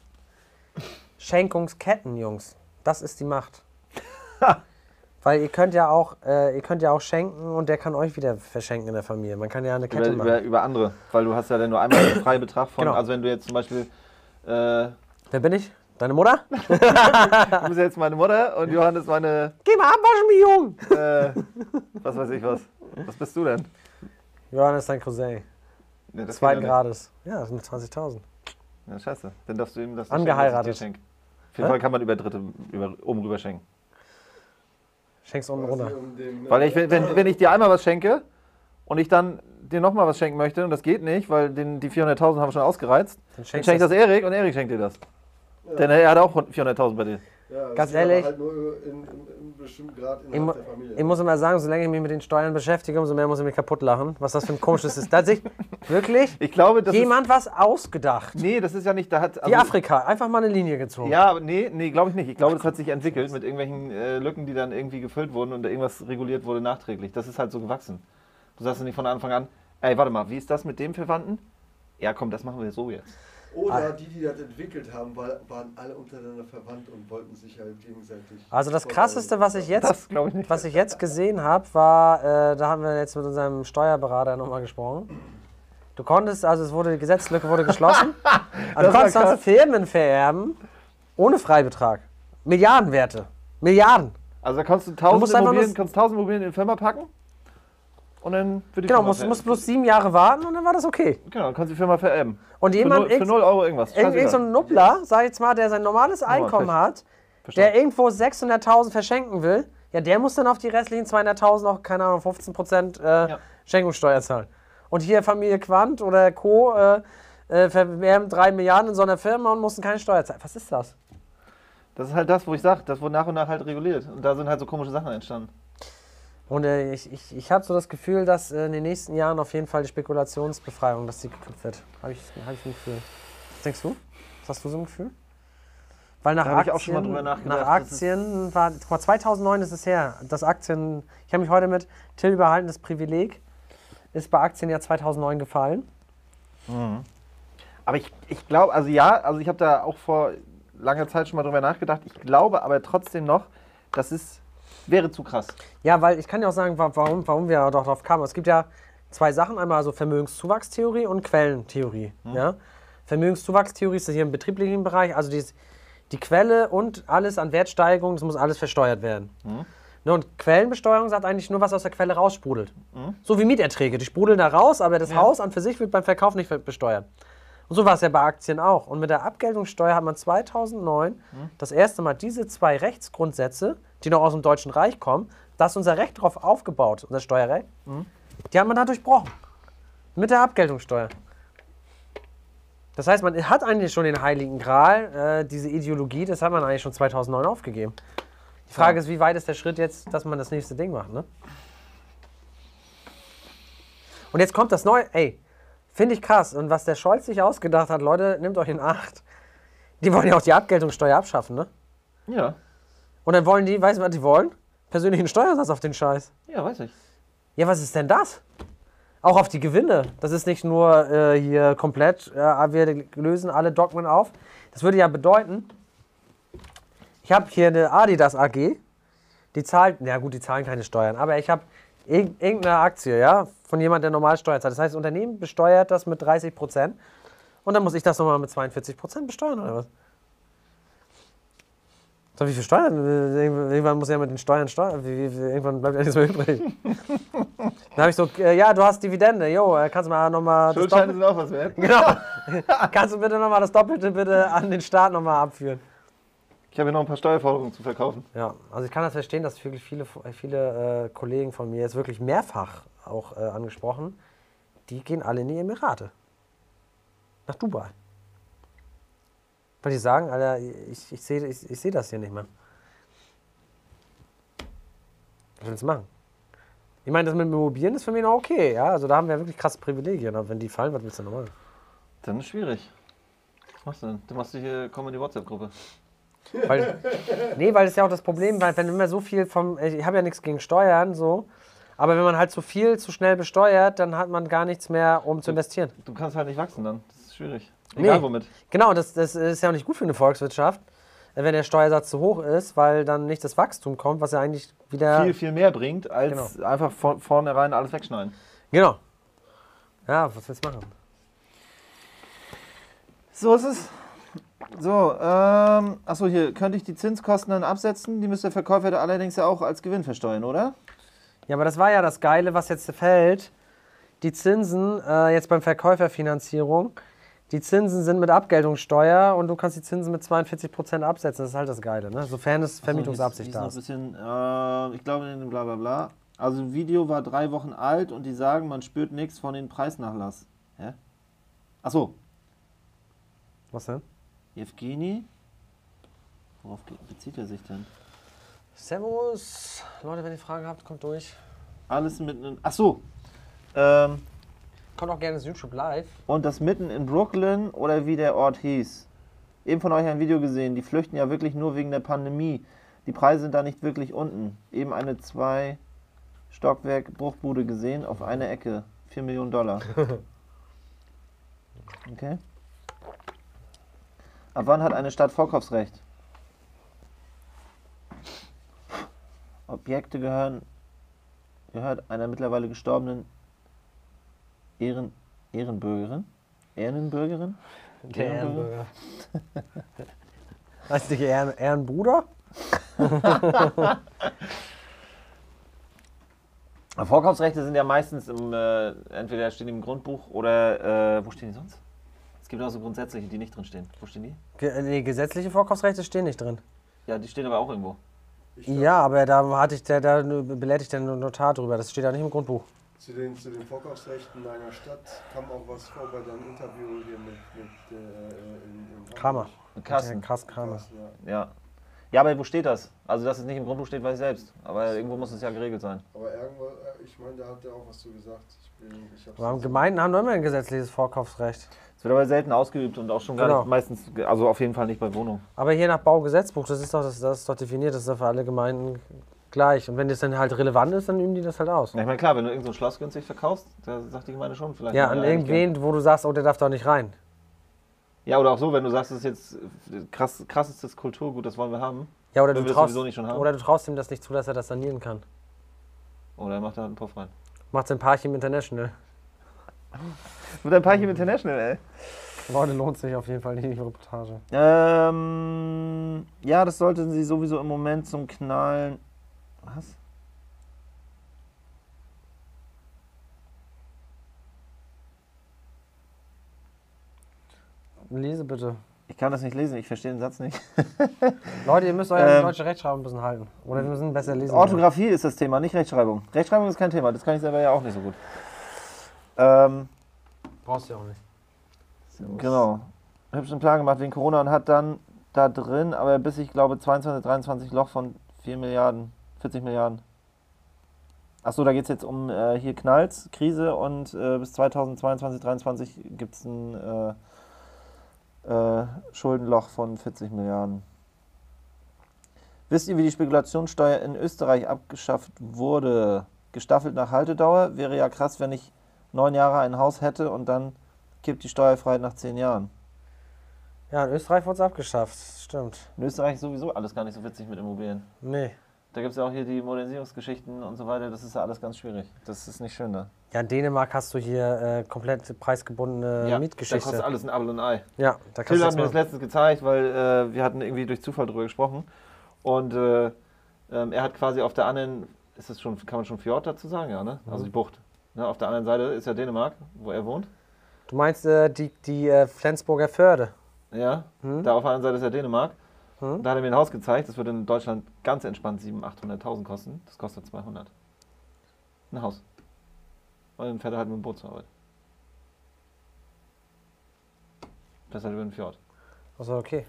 Schenkungsketten, Jungs. Das ist die Macht. Weil ihr könnt ja auch schenken und der kann euch wieder verschenken in der Familie. Man kann ja eine Kette machen. Über andere, weil du hast ja dann nur einmal einen Freibetrag von, genau. Also wenn du jetzt zum Beispiel... Wer bin ich? Deine Mutter? Du bist jetzt meine Mutter und Johann ist meine... Geh mal abwaschen, mich Jung! Was weiß ich was. Was bist du denn? Johann ist dein Cousin. Ja, das zweiten Grades. Ja, das sind 20.000. Ja, scheiße. Dann darfst du ihm das angeheiratet schenken. Auf jeden Fall kann man über Dritte oben rüber schenken. Schenkst oben runter. Weil ich, wenn ich dir einmal was schenke und ich dann... dir nochmal was schenken möchte und das geht nicht, weil die 400.000 haben wir schon ausgereizt, dann schenkt das Erik und Erik schenkt dir das. Ja. Denn er hat auch 400.000 bei dir. Ja, ganz ehrlich, halt nur in bestimmten Grad innerhalb der Familie. Ich muss immer sagen, solange ich mich mit den Steuern beschäftige, umso mehr muss ich mich kaputt lachen, was das für ein komisches ist. Da hat sich wirklich jemand was ausgedacht. Nee, das ist ja nicht... Da hat, also, die Afrika, einfach mal eine Linie gezogen. Ja, aber nee, glaube ich nicht. Ich glaube, das hat sich entwickelt mit irgendwelchen Lücken, die dann irgendwie gefüllt wurden und irgendwas reguliert wurde nachträglich. Das ist halt so gewachsen. Du sagst nicht von Anfang an, ey, warte mal, wie ist das mit dem Verwandten? Ja, komm, das machen wir so jetzt. Oder die das entwickelt haben, waren alle untereinander verwandt und wollten sich halt gegenseitig... Also das Krasseste, was ich jetzt gesehen habe, war, da haben wir jetzt mit unserem Steuerberater nochmal gesprochen. Du konntest, also die Gesetzeslücke wurde geschlossen, also du konntest ganze Firmen vererben, ohne Freibetrag. Milliardenwerte. Milliarden. Also da kannst du 1000 Immobilien in die Firma packen? Und dann für die Firma musst bloß 7 Jahre warten und dann war das okay. Genau, dann kannst du die Firma vererben. Und jemand für 0 Euro irgendwas. Irgend so ein Nuppler, sag ich jetzt mal, der sein normales Einkommen hat, der irgendwo 600.000 verschenken will, ja, der muss dann auf die restlichen 200.000 noch, keine Ahnung, 15% Schenkungssteuer zahlen. Und hier Familie Quant oder Co. vererben 3 Milliarden in so einer Firma und mussten keine Steuer zahlen. Was ist das? Das ist halt das, wo ich sage, das wurde nach und nach halt reguliert. Und da sind halt so komische Sachen entstanden. Und ich habe so das Gefühl, dass in den nächsten Jahren auf jeden Fall die Spekulationsbefreiung, dass die gekippt wird. Habe ich ein Gefühl. Was denkst du? Was hast du so ein Gefühl? Weil nach Aktien, ich auch schon mal drüber nachgedacht, nach Aktien war, guck mal, 2009 ist es her, dass Aktien, ich habe mich heute mit Till überhalten, das Privileg ist bei Aktien ja 2009 gefallen. Mhm. Aber ich glaube, also ja, also ich habe da auch vor langer Zeit schon mal drüber nachgedacht, ich glaube aber trotzdem noch, das ist... Wäre zu krass. Ja, weil ich kann ja auch sagen, warum wir doch drauf kamen. Es gibt ja 2 Sachen, einmal so Vermögenszuwachstheorie und Quellentheorie. Mhm. Ja? Vermögenszuwachstheorie ist das hier im betrieblichen Bereich, also die Quelle und alles an Wertsteigerung, das muss alles versteuert werden. Mhm. Ne, und Quellenbesteuerung sagt eigentlich nur, was aus der Quelle raussprudelt. Mhm. So wie Mieterträge, die sprudeln da raus, aber das Haus an für sich wird beim Verkauf nicht besteuert. Und so war es ja bei Aktien auch. Und mit der Abgeltungssteuer hat man 2009 das erste Mal diese zwei Rechtsgrundsätze, die noch aus dem Deutschen Reich kommen, da ist unser Recht drauf aufgebaut, unser Steuerrecht, die hat man da durchbrochen. Mit der Abgeltungssteuer. Das heißt, man hat eigentlich schon den Heiligen Gral, diese Ideologie, das hat man eigentlich schon 2009 aufgegeben. Die Frage ist, wie weit ist der Schritt jetzt, dass man das nächste Ding macht, ne? Und jetzt kommt das Neue, ey, finde ich krass. Und was der Scholz sich ausgedacht hat, Leute, nehmt euch in Acht. Die wollen ja auch die Abgeltungssteuer abschaffen, ne? Ja. Und dann wollen die, weißt du, was die wollen? Persönlichen Steuersatz auf den Scheiß. Ja, weiß ich. Ja, was ist denn das? Auch auf die Gewinne. Das ist nicht nur hier komplett, wir lösen alle Dogmen auf. Das würde ja bedeuten, ich habe hier eine Adidas AG, die zahlt, ja gut, die zahlen keine Steuern, aber ich habe irgendeine Aktie, ja, von jemandem, der normal Steuern zahlt. Das heißt, das Unternehmen besteuert das mit 30% und dann muss ich das nochmal mit 42% besteuern oder was? So, wie viel Steuern? Irgendwann muss ja mit den Steuern steuern. Irgendwann bleibt ja nichts mehr übrig. Dann habe ich so, ja, du hast Dividende. Jo, kannst du mal nochmal... Schuldscheine sind auch was wert. Genau. Kannst du bitte nochmal das Doppelte bitte an den Staat nochmal abführen? Ich habe hier noch ein paar Steuerforderungen zu verkaufen. Ja, also ich kann das verstehen, dass wirklich viele Kollegen von mir jetzt wirklich mehrfach auch angesprochen, die gehen alle in die Emirate. Nach Dubai. Weil die sagen, Alter, ich sehe das hier nicht mehr. Was willst du machen? Ich meine, das mit Immobilien ist für mich noch okay. Ja? Also da haben wir wirklich krasse Privilegien. Aber wenn die fallen, was willst du denn machen? Dann ist schwierig. Was machst du denn? Du machst dich hier, komm in die WhatsApp-Gruppe. Nee, weil das ist ja auch das Problem, weil wenn immer so viel vom... Ich habe ja nichts gegen Steuern, so. Aber wenn man halt so viel zu schnell besteuert, dann hat man gar nichts mehr, um zu investieren. Du kannst halt nicht wachsen dann. Das ist schwierig. Egal womit. Genau, das ist ja auch nicht gut für eine Volkswirtschaft, wenn der Steuersatz zu hoch ist, weil dann nicht das Wachstum kommt, was ja eigentlich wieder... Viel, viel mehr bringt, als einfach von vornherein alles wegschneiden. Genau. Ja, was willst du machen? So ist es. So, achso, hier, könnte ich die Zinskosten dann absetzen? Die müsste der Verkäufer da allerdings ja auch als Gewinn versteuern, oder? Ja, aber das war ja das Geile, was jetzt fällt. Die Zinsen, jetzt beim Verkäuferfinanzierung... Die Zinsen sind mit Abgeltungssteuer und du kannst die Zinsen mit 42% absetzen. Das ist halt das Geile, ne? Sofern es Vermietungsabsicht da ist. Ich glaube, bla bla bla. Also ein Video war 3 Wochen alt und die sagen, man spürt nichts von den Preisnachlass. Hä? Achso. Was denn? Evgeni? Worauf bezieht er sich denn? Servus. Leute, wenn ihr Fragen habt, kommt durch. Alles mit einem... Achso. Kommt auch gerne ins YouTube live. Und das mitten in Brooklyn oder wie der Ort hieß. Eben von euch ein Video gesehen. Die flüchten ja wirklich nur wegen der Pandemie. Die Preise sind da nicht wirklich unten. Eben eine 2-Stockwerk-Bruchbude gesehen auf einer Ecke. 4 Millionen Dollar. Okay. Ab wann hat eine Stadt Vorkaufsrecht? Objekte gehört einer mittlerweile gestorbenen Ehrenbürgerin? Der Ehrenbürger. Heißt nicht Ehrenbruder? Vorkaufsrechte sind ja meistens im, entweder stehen die im Grundbuch oder wo stehen die sonst? Es gibt auch so grundsätzliche, die nicht drin stehen. Wo stehen die? Nee, gesetzliche Vorkaufsrechte stehen nicht drin. Ja, die stehen aber auch irgendwo. Ja, aber da beleidigt der Notar drüber. Das steht ja nicht im Grundbuch. Zu den Vorkaufsrechten meiner Stadt kam auch was vor bei deinem Interview hier mit Kramer. Kramer. Ja. Ja, aber wo steht das? Also, dass es nicht im Grundbuch steht, weiß ich selbst. Aber irgendwo muss es ja geregelt sein. Aber irgendwo, ich meine, da hat er auch was zu gesagt. Aber Gemeinden haben doch immer ein gesetzliches Vorkaufsrecht. Es wird aber selten ausgeübt und auch schon gar nicht meistens, also auf jeden Fall nicht bei Wohnungen. Aber hier nach Baugesetzbuch, das ist doch definiert, das ist doch für alle Gemeinden gleich. Und wenn das dann halt relevant ist, dann üben die das halt aus. Ja, ich meine, klar, wenn du irgend so ein Schloss günstig verkaufst, da sagt die Gemeinde schon vielleicht... Ja, an irgendwen, wo du sagst, oh, der darf da nicht rein. Ja, oder auch so, wenn du sagst, das ist jetzt krassestes Kulturgut, das wollen wir haben. Ja, oder du traust ihm das nicht zu, dass er das sanieren kann. Oder er macht da einen Puff rein. Macht sein Parchim International. Mit einem Parchim International, ey. Leute, lohnt sich auf jeden Fall nicht die Reportage. Ja, das sollten sie sowieso im Moment zum Knallen... Was? Lese bitte. Ich kann das nicht lesen, ich verstehe den Satz nicht. Leute, ihr müsst eure deutsche Rechtschreibung ein bisschen halten. Oder wir müssen besser lesen. Orthographie ist das Thema, nicht Rechtschreibung. Rechtschreibung ist kein Thema, das kann ich selber ja auch nicht so gut. Brauchst du ja auch nicht. Servus. Genau. Hübschen Plan gemacht wegen Corona und hat dann da drin, aber bis ich glaube 22, 23 Loch von 40 Milliarden. Achso, da geht es jetzt um hier Knalls, Krise und bis 2022, 23 gibt es ein Schuldenloch von 40 Milliarden. Wisst ihr, wie die Spekulationssteuer in Österreich abgeschafft wurde? Gestaffelt nach Haltedauer? Wäre ja krass, wenn ich 9 Jahre ein Haus hätte und dann kippt die Steuerfreiheit nach 10 Jahren. Ja, in Österreich wurde es abgeschafft, stimmt. In Österreich ist sowieso alles gar nicht so witzig mit Immobilien. Nee. Da gibt es ja auch hier die Modernisierungsgeschichten und so weiter, das ist ja alles ganz schwierig. Das ist nicht schön da. Ja, in Dänemark hast du hier komplett preisgebundene Mietgeschichte. Da kostet alles ein Abel und ein Ei. Ja, da Till hat mir das letztens gezeigt, weil wir hatten irgendwie durch Zufall drüber gesprochen. Und er hat quasi auf der anderen, ist das schon, kann man schon Fjord dazu sagen, ja, ne? Also die Bucht. Ne? Auf der anderen Seite ist ja Dänemark, wo er wohnt. Du meinst die Flensburger Förde? Ja, da auf der anderen Seite ist ja Dänemark. Da hat er mir ein Haus gezeigt, das würde in Deutschland ganz entspannt 700.000, 800.000 kosten. Das kostet 200. Ein Haus. Und dann fährt er halt mit dem Boot zur Arbeit. Das ist halt über den Fjord. Also okay.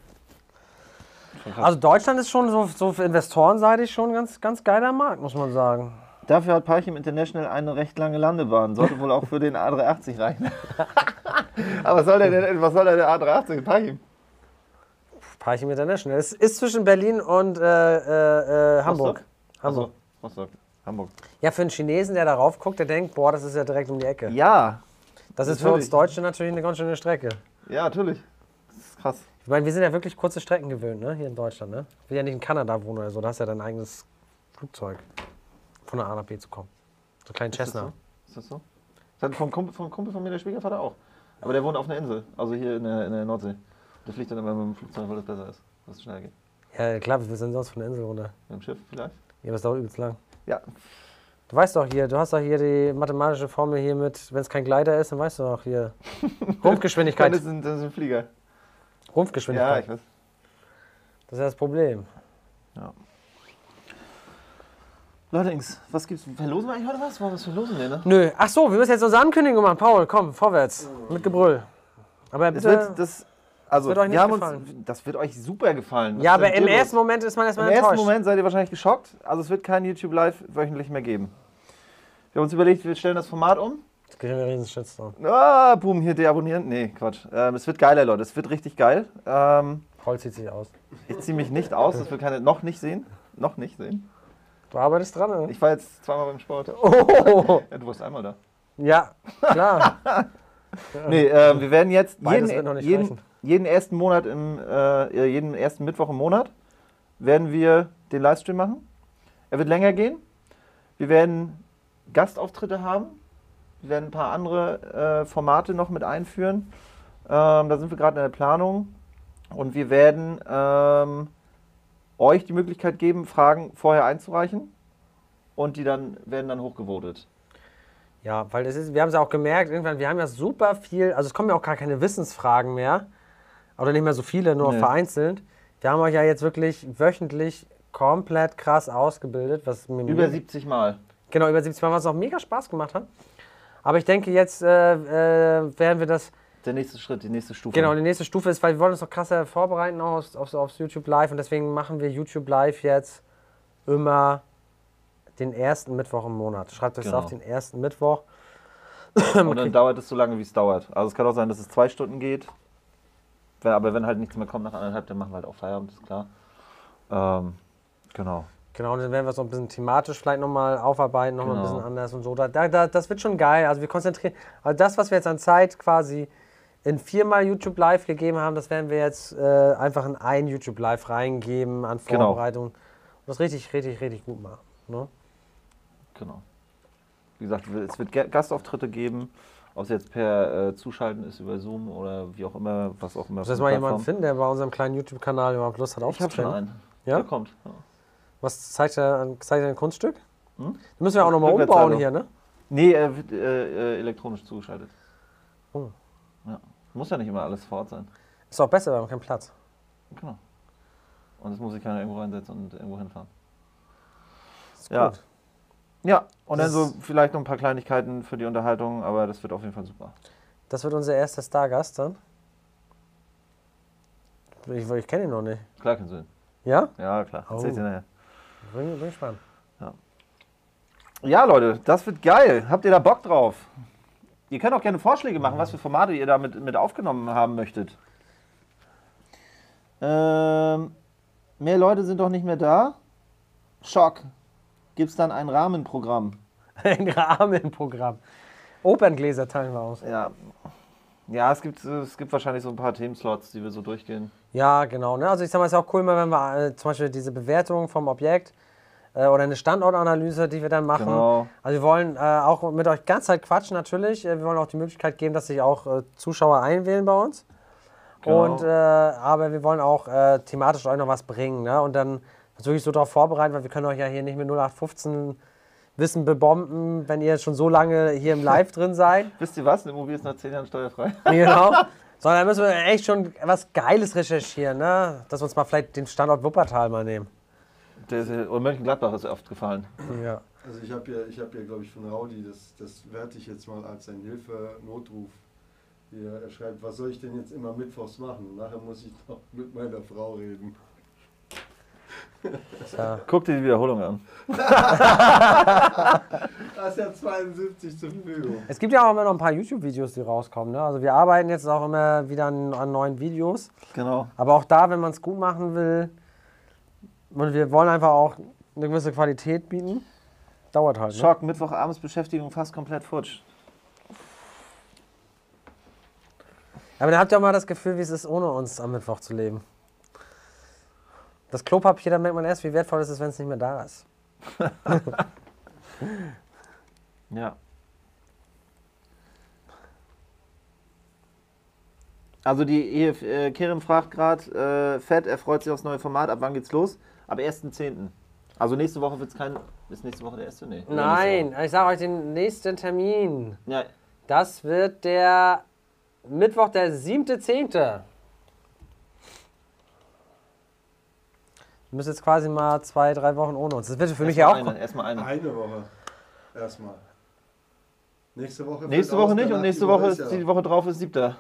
Also Deutschland ist schon so für investorenseitig schon ganz, ganz geiler Markt, muss man sagen. Dafür hat Parchim International eine recht lange Landebahn. Sollte wohl auch für den A380 reichen. Aber was soll denn der A380 Parchim? Parchim International. Es ist zwischen Berlin und Hamburg. Hamburg. Rostock. Hamburg. Ja, für einen Chinesen, der da rauf guckt, der denkt, boah, das ist ja direkt um die Ecke. Ja. Das ist für uns Deutsche natürlich eine ganz schöne Strecke. Ja, natürlich. Das ist krass. Ich meine, wir sind ja wirklich kurze Strecken gewöhnt, ne? Hier in Deutschland, ne? Ich will ja nicht in Kanada wohnen oder so. Da hast du ja dein eigenes Flugzeug, von A nach B zu kommen. So einen kleinen Cessna. Ist das so? Das hat vom Kumpel von mir, der Schwiegervater auch. Aber der wohnt auf einer Insel, also hier in der Nordsee. Der fliegt dann immer mit dem Flugzeug, weil das besser ist, weil es schnell geht. Ja, klar, wir sind sonst von der Insel runter. Mit dem Schiff vielleicht? Ja, das dauert übelst lang. Ja. Du weißt doch hier, du hast doch hier die mathematische Formel hier mit, wenn es kein Gleiter ist, dann weißt du doch hier. Rumpfgeschwindigkeit. Das ist ein Flieger. Rumpfgeschwindigkeit. Ja, ich weiß. Das ist ja das Problem. Ja. Leutings, was gibt's? Verlosen wir eigentlich heute was? Wollen wir was verlosen, ne? Nö. Ach so, wir müssen jetzt unsere Ankündigung machen. Paul, komm, vorwärts. Mit Gebrüll. Aber bitte. Also, das wird euch nicht gefallen. Das wird euch super gefallen. Ja, aber im ersten Moment ist man erstmal enttäuscht. Im ersten Moment seid ihr wahrscheinlich geschockt. Also es wird kein YouTube Live wöchentlich mehr geben. Wir haben uns überlegt, wir stellen das Format um. Das kriegen wir einen riesen Shitstorm. Ah, boom, hier deabonnieren. Nee, Quatsch. Es wird geiler, Leute. Es wird richtig geil. Paul zieht sich aus. Ich ziehe mich nicht aus. Das wird keiner noch nicht sehen. Noch nicht sehen. Du arbeitest dran, oder? Ich war jetzt 2-mal beim Sport. Oh. Ja, du warst einmal da. Ja, klar. Nee, wir werden jetzt jeden ersten Mittwoch im Monat werden wir den Livestream machen. Er wird länger gehen. Wir werden Gastauftritte haben. Wir werden ein paar andere Formate noch mit einführen. Da sind wir gerade in der Planung. Und wir werden euch die Möglichkeit geben, Fragen vorher einzureichen. Und die werden dann hochgevotet. Ja, weil wir haben es ja auch gemerkt, irgendwann, wir haben ja super viel, also es kommen ja auch gar keine Wissensfragen mehr, oder nicht mehr so viele, nur vereinzelt. Wir haben euch ja jetzt wirklich wöchentlich komplett krass ausgebildet. Was mir über 70 Mal. Genau, über 70 Mal, was auch mega Spaß gemacht hat. Aber ich denke, jetzt werden wir das... Der nächste Schritt, die nächste Stufe. Genau, die nächste Stufe ist, weil wir wollen uns noch krasser vorbereiten aufs YouTube Live und deswegen machen wir YouTube Live jetzt immer... Den ersten Mittwoch im Monat. Schreibt euch auf den ersten Mittwoch. Und dann dauert es so lange, wie es dauert. Also es kann auch sein, dass es 2 Stunden geht. Aber wenn halt nichts mehr kommt nach 1,5, dann machen wir halt auch Feierabend, ist klar. Genau. Genau, und dann werden wir es noch ein bisschen thematisch vielleicht nochmal aufarbeiten, nochmal ein bisschen anders und so. Das wird schon geil. Also wir konzentrieren. Also das, was wir jetzt an Zeit quasi in 4-mal YouTube Live gegeben haben, das werden wir jetzt einfach in ein YouTube Live reingeben an Vorbereitung. Genau. Und das richtig, richtig, richtig gut machen. Ne? Genau. Wie gesagt, es wird Gastauftritte geben, ob es jetzt per Zuschalten ist über Zoom oder wie auch immer, was auch immer. Muss jetzt mal jemanden finden, der bei unserem kleinen YouTube-Kanal überhaupt Lust hat aufzutreten? Ich habe schon einen. Ja? Der kommt. Ja. Was zeigt er ein Kunststück? Hm? Da müssen wir auch nochmal umbauen hier, ne? Nee, er wird elektronisch zugeschaltet. Oh. Ja. Muss ja nicht immer alles vor Ort sein. Ist auch besser, weil man keinen Platz. Genau. Und das muss sich keiner irgendwo einsetzen und irgendwo hinfahren. Ist ja gut. Ja, und das dann so vielleicht noch ein paar Kleinigkeiten für die Unterhaltung, aber das wird auf jeden Fall super. Das wird unser erster Stargast dann? Ich kenne ihn noch nicht. Klar, kannst du ihn. Ja? Ja, klar. Erzähl's dir nachher. Bin gespannt. Ja. Ja, Leute, das wird geil. Habt ihr da Bock drauf? Ihr könnt auch gerne Vorschläge machen, was für Formate ihr da mit aufgenommen haben möchtet. Mehr Leute sind doch nicht mehr da. Schock. Gibt's dann ein Rahmenprogramm? Ein Rahmenprogram. Operngläser teilen wir aus. Ja, ja, es gibt wahrscheinlich so ein paar Themenslots, die wir so durchgehen. Ja, genau. Ne? Also ich sag mal, es ist auch cool, wenn wir zum Beispiel diese Bewertung vom Objekt oder eine Standortanalyse, die wir dann machen. Genau. Also wir wollen auch mit euch ganz Zeit quatschen natürlich. Wir wollen auch die Möglichkeit geben, dass sich auch Zuschauer einwählen bei uns. Genau. Und, aber wir wollen auch thematisch euch noch was bringen. Ne? Und dann versuche ich so darauf vorbereiten, weil wir können euch ja hier nicht mit 0815 Wissen bebomben, wenn ihr schon so lange hier im Live drin seid. Wisst ihr was? Eine Immobilie ist nach 10 Jahren steuerfrei. Genau. Sondern müssen wir echt schon was Geiles recherchieren, ne? Dass wir uns mal vielleicht den Standort Wuppertal mal nehmen. Und Mönchengladbach ist oft gefallen. Ja. Also ich habe ja, glaube ich, von Raudi, das werte ich jetzt mal als ein Hilfe-Notruf. Er schreibt, was soll ich denn jetzt immer mittwochs machen? Nachher muss ich noch mit meiner Frau reden. Ja. Guck dir die Wiederholung an. Das ist ja 72 zur Verfügung. Es gibt ja auch immer noch ein paar YouTube-Videos, die rauskommen. Ne? Also wir arbeiten jetzt auch immer wieder an neuen Videos. Genau. Aber auch da, wenn man es gut machen will, und wir wollen einfach auch eine gewisse Qualität bieten, dauert halt. Ne? Schock, Mittwochabends Beschäftigung fast komplett futsch. Aber dann habt ihr auch mal das Gefühl, wie es ist, ohne uns am Mittwoch zu leben. Das Klopapier, da merkt man erst, wie wertvoll es ist, wenn es nicht mehr da ist. Ja. Also die Kerem fragt gerade, Fett, er freut sich aufs neue Format, ab wann geht's los? Ab 1.10. Also nächste Woche wird es kein... Ist nächste Woche der erste? Nee. Nein, ich sage euch den nächsten Termin. Ja. Das wird der... Mittwoch, der 7.10. Wir müssen jetzt quasi mal 2-3 Wochen ohne uns. Das wird für mich ja auch... Erstmal eine Woche. Erstmal. Nächste Woche... Nächste Woche nicht und nächste Woche ist... Die Woche drauf ist 7.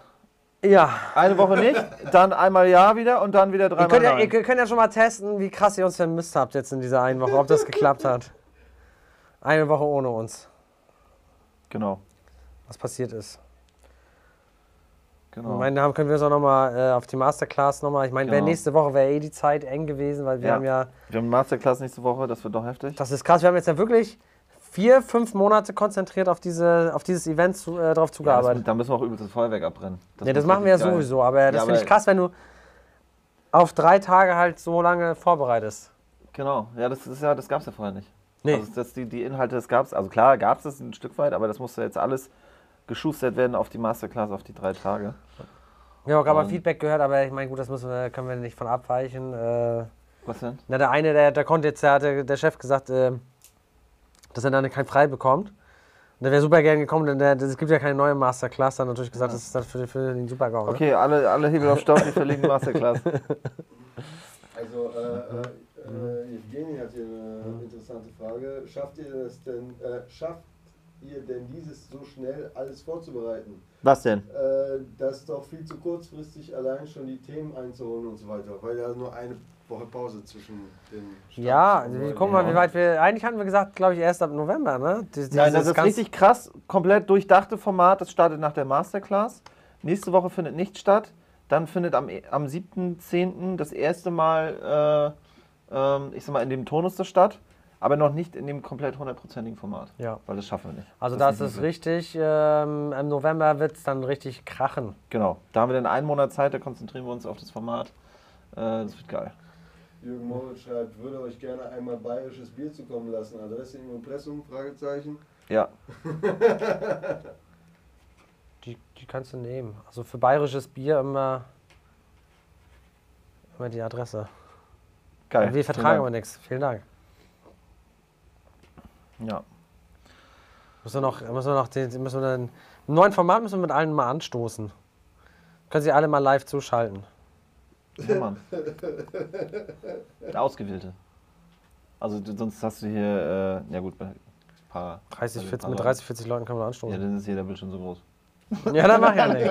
Ja. Eine Woche nicht, dann einmal ja wieder und dann wieder 3 Mal ja. Ihr könnt ja schon mal testen, wie krass ihr uns vermisst habt jetzt in dieser einen Woche, ob das geklappt hat. Eine Woche ohne uns. Genau. Was passiert ist. Genau. Ich meine, da können wir uns auch nochmal auf die Masterclass nochmal. Ich meine, genau. Nächste Woche wäre eh die Zeit eng gewesen, weil wir haben ja. Wir haben Masterclass nächste Woche, das wird doch heftig. Das ist krass, wir haben jetzt ja wirklich 4-5 Monate konzentriert auf dieses Event drauf zugearbeitet. Ja, da müssen wir auch übelst das Feuerwerk abbrennen. Das machen wir ja geil. Sowieso, aber das finde ich krass, wenn du auf 3 Tage halt so lange vorbereitest. Genau, ja, das gab es ja vorher nicht. Nee. Also die Inhalte, das gab es, also klar gab es das ein Stück weit, aber das musste jetzt alles geschustert werden auf die Masterclass, auf die 3 Tage. Wir haben auch gerade mal Feedback gehört, aber ich meine, gut, das können wir nicht von abweichen. Was denn? Na, der eine, der konnte jetzt, da hat der Chef gesagt, dass er dann kein Frei bekommt. Und der wäre super gern gekommen, denn es gibt ja keine neue Masterclass. Dann natürlich gesagt, das ist dann für den super geil. Okay, ne? alle Hebel auf Staub, die verlegen Masterclass. Also, Evgeny hat hier eine interessante Frage. Schafft ihr denn dieses so schnell alles vorzubereiten? Was denn? Das ist doch viel zu kurzfristig, allein schon die Themen einzuholen und so weiter, weil da nur eine Woche Pause zwischen den Start. Ja, guck mal, wie weit wir... Eigentlich hatten wir gesagt, glaube ich, erst ab November, ne? Nein, das ist richtig krass, komplett durchdachte Format, das startet nach der Masterclass. Nächste Woche findet nicht statt, dann findet am 7.10. das erste Mal, ich sag mal, in dem Tonus das statt. Aber noch nicht in dem komplett 100%igen Format, ja. Weil das schaffen wir nicht. Also das ist richtig, im November wird es dann richtig krachen. Genau, da haben wir dann einen Monat Zeit, da konzentrieren wir uns auf das Format, das wird geil. Jürgen Moritz schreibt, würde euch gerne einmal bayerisches Bier zukommen lassen, Adresse im Impressum, Fragezeichen. Ja. die kannst du nehmen, also für bayerisches Bier immer die Adresse. Geil. Wir vertragen aber nichts. Vielen Dank. Ja. Müssen wir im neuen Format müssen wir mit allen mal anstoßen. Können Sie alle mal live zuschalten. Ja, Mann. Der Ausgewählte. Also sonst hast du hier, ja gut, paar... 30, 40 Leuten können wir anstoßen. Ja, dann ist hier der Bildschirm so groß. Ja, dann mach ja nicht.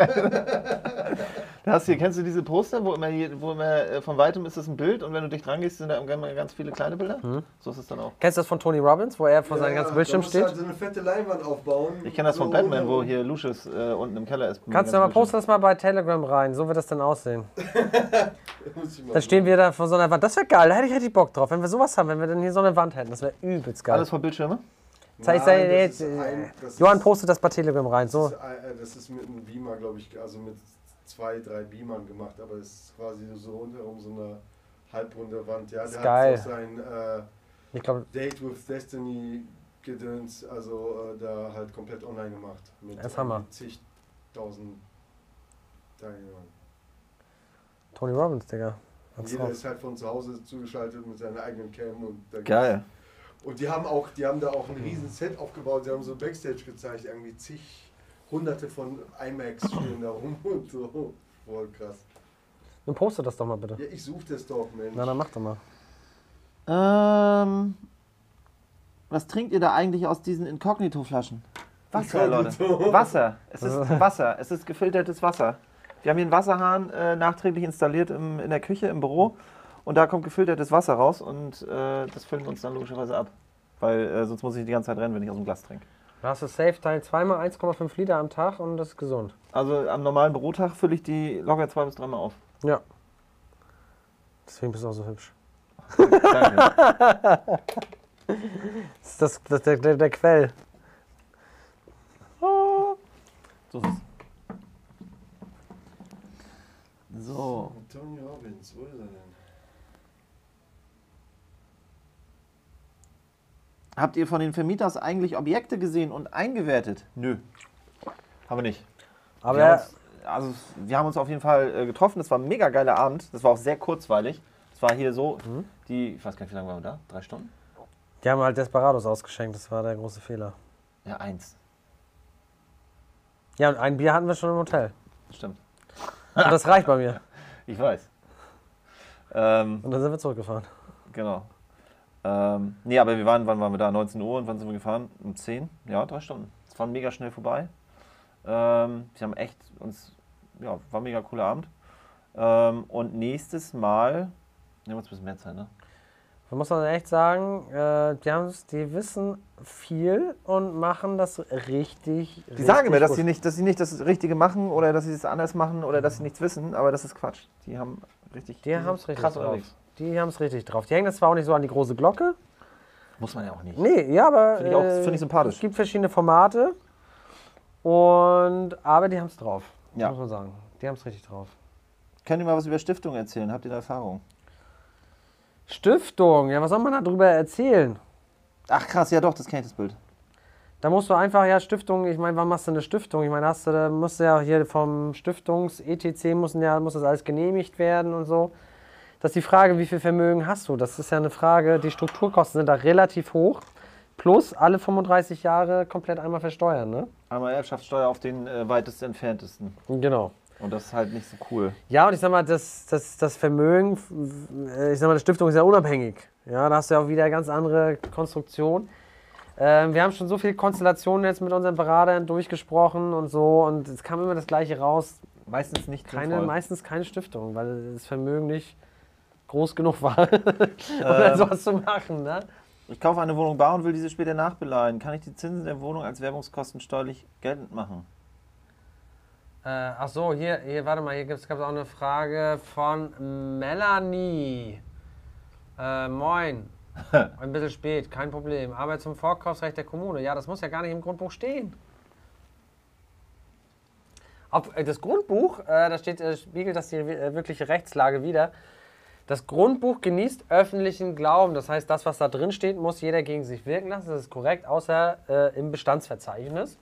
Kennst du diese Poster, wo immer von weitem ist das ein Bild und wenn du dich dran gehst, sind da immer ganz viele kleine Bilder? Mhm. So ist es dann auch. Kennst du das von Tony Robbins, wo er vor seinem ganzen Bildschirm steht? Halt so eine fette Leinwand aufbauen. Ich kenne das von Batman, wo hier Lucius unten im Keller ist. Kannst du mal posten das mal bei Telegram rein, so wird das dann aussehen. Dann stehen wir da vor so einer Wand. Das wäre geil, da hätte ich richtig Bock drauf, wenn wir sowas haben, wenn wir dann hier so eine Wand hätten. Das wäre übelst geil. Alles von Bildschirmen? Johann postet das bei Telegram rein. So. Das ist mit einem Beamer, glaube ich, also mit 2, 3 Beamern gemacht, aber es ist quasi so rundherum so eine halbrunde Wand. Ja, der geil. Hat auch sein Date with Destiny gedöns, also da halt komplett online gemacht. Mit zigtausend Teilnehmern. Tony Robbins, Digga. Jeder ist halt von zu Hause zugeschaltet mit seiner eigenen Cam. Und geil. Und die haben da auch ein riesen Set aufgebaut, sie haben so Backstage gezeigt, irgendwie zig, hunderte von IMAX stehen da rum und so. Voll krass. Dann poste das doch mal bitte. Ja, ich suche das doch, Mensch. Na, dann mach doch mal. Was trinkt ihr da eigentlich aus diesen Inkognito-Flaschen? Wasser, Leute. Wasser. Es ist Wasser. Es ist gefiltertes Wasser. Wir haben hier einen Wasserhahn nachträglich installiert in der Küche, im Büro. Und da kommt gefiltertes Wasser raus und das füllen wir uns dann logischerweise ab. Weil sonst muss ich die ganze Zeit rennen, wenn ich aus dem Glas trinke. Da hast du safe Teil zweimal 1,5 Liter am Tag und das ist gesund. Also am normalen Bürotag fülle ich die locker 2 bis 3 Mal auf. Ja. Deswegen bist du auch so hübsch. Danke. Das ist der Quell. Oh. So ist es. So. Tony Robbins, wo ist er denn? Habt ihr von den Vermieters eigentlich Objekte gesehen und eingewertet? Nö. Haben wir nicht. Aber wir haben uns auf jeden Fall getroffen. Das war ein mega geiler Abend. Das war auch sehr kurzweilig. Das war hier so, ich weiß gar nicht, wie lange waren wir da? 3 Stunden? Die haben halt Desperados ausgeschenkt. Das war der große Fehler. Ja, 1. Ja, und ein Bier hatten wir schon im Hotel. Stimmt. Und das reicht bei mir. Ich weiß. Und dann sind wir zurückgefahren. Genau. Nee, aber wann waren wir da? 19 Uhr und wann sind wir gefahren? Um 10? Ja, 3 Stunden. Es war mega schnell vorbei. Sie haben echt uns, ja, war ein mega cooler Abend. Und nächstes Mal, nehmen wir uns ein bisschen mehr Zeit, ne? Man muss dann echt sagen, die wissen viel und machen das richtig. Die sagen mir, dass sie nicht das Richtige machen oder dass sie es anders machen oder dass sie nichts wissen, aber das ist Quatsch. Die haben es richtig drauf. Die hängen das zwar auch nicht so an die große Glocke. Muss man ja auch nicht. Nee, ja, aber... Finde ich sympathisch. Es gibt verschiedene Formate. Aber die haben es drauf. Ja. Muss man sagen. Die haben es richtig drauf. Könnt ihr mal was über Stiftung erzählen? Habt ihr da Erfahrung? Stiftung? Ja, was soll man da drüber erzählen? Ach krass, ja doch, das kenne ich, das Bild. Da musst du einfach, ja, Stiftung, ich meine, wann machst du eine Stiftung? Ich meine, da musst du ja hier vom Stiftungs-ETC, muss das alles genehmigt werden und so. Das ist die Frage, wie viel Vermögen hast du? Das ist ja eine Frage, die Strukturkosten sind da relativ hoch. Plus alle 35 Jahre komplett einmal versteuern, ne? Einmal Erbschaftssteuer auf den weitest entferntesten. Genau. Und das ist halt nicht so cool. Ja, und ich sag mal, das Vermögen, die Stiftung ist ja unabhängig. Ja, da hast du ja auch wieder eine ganz andere Konstruktion. Wir haben schon so viele Konstellationen jetzt mit unseren Beratern durchgesprochen und so. Und es kam immer das Gleiche raus. Meistens keine Stiftung, weil das Vermögen nicht groß genug war, um dann sowas zu machen, ne? Ich kaufe eine Wohnung bar und will diese später nachbeleihen. Kann ich die Zinsen der Wohnung als Werbungskosten steuerlich geltend machen? Ach so, hier, warte mal, hier gab es auch eine Frage von Melanie. Moin. Ein bisschen spät, kein Problem. Arbeit zum Vorkaufsrecht der Kommune. Ja, das muss ja gar nicht im Grundbuch stehen. Das Grundbuch, da steht, spiegelt das die wirkliche Rechtslage wider. Das Grundbuch genießt öffentlichen Glauben. Das heißt, das, was da drin steht, muss jeder gegen sich wirken lassen. Das ist korrekt, außer im Bestandsverzeichnis.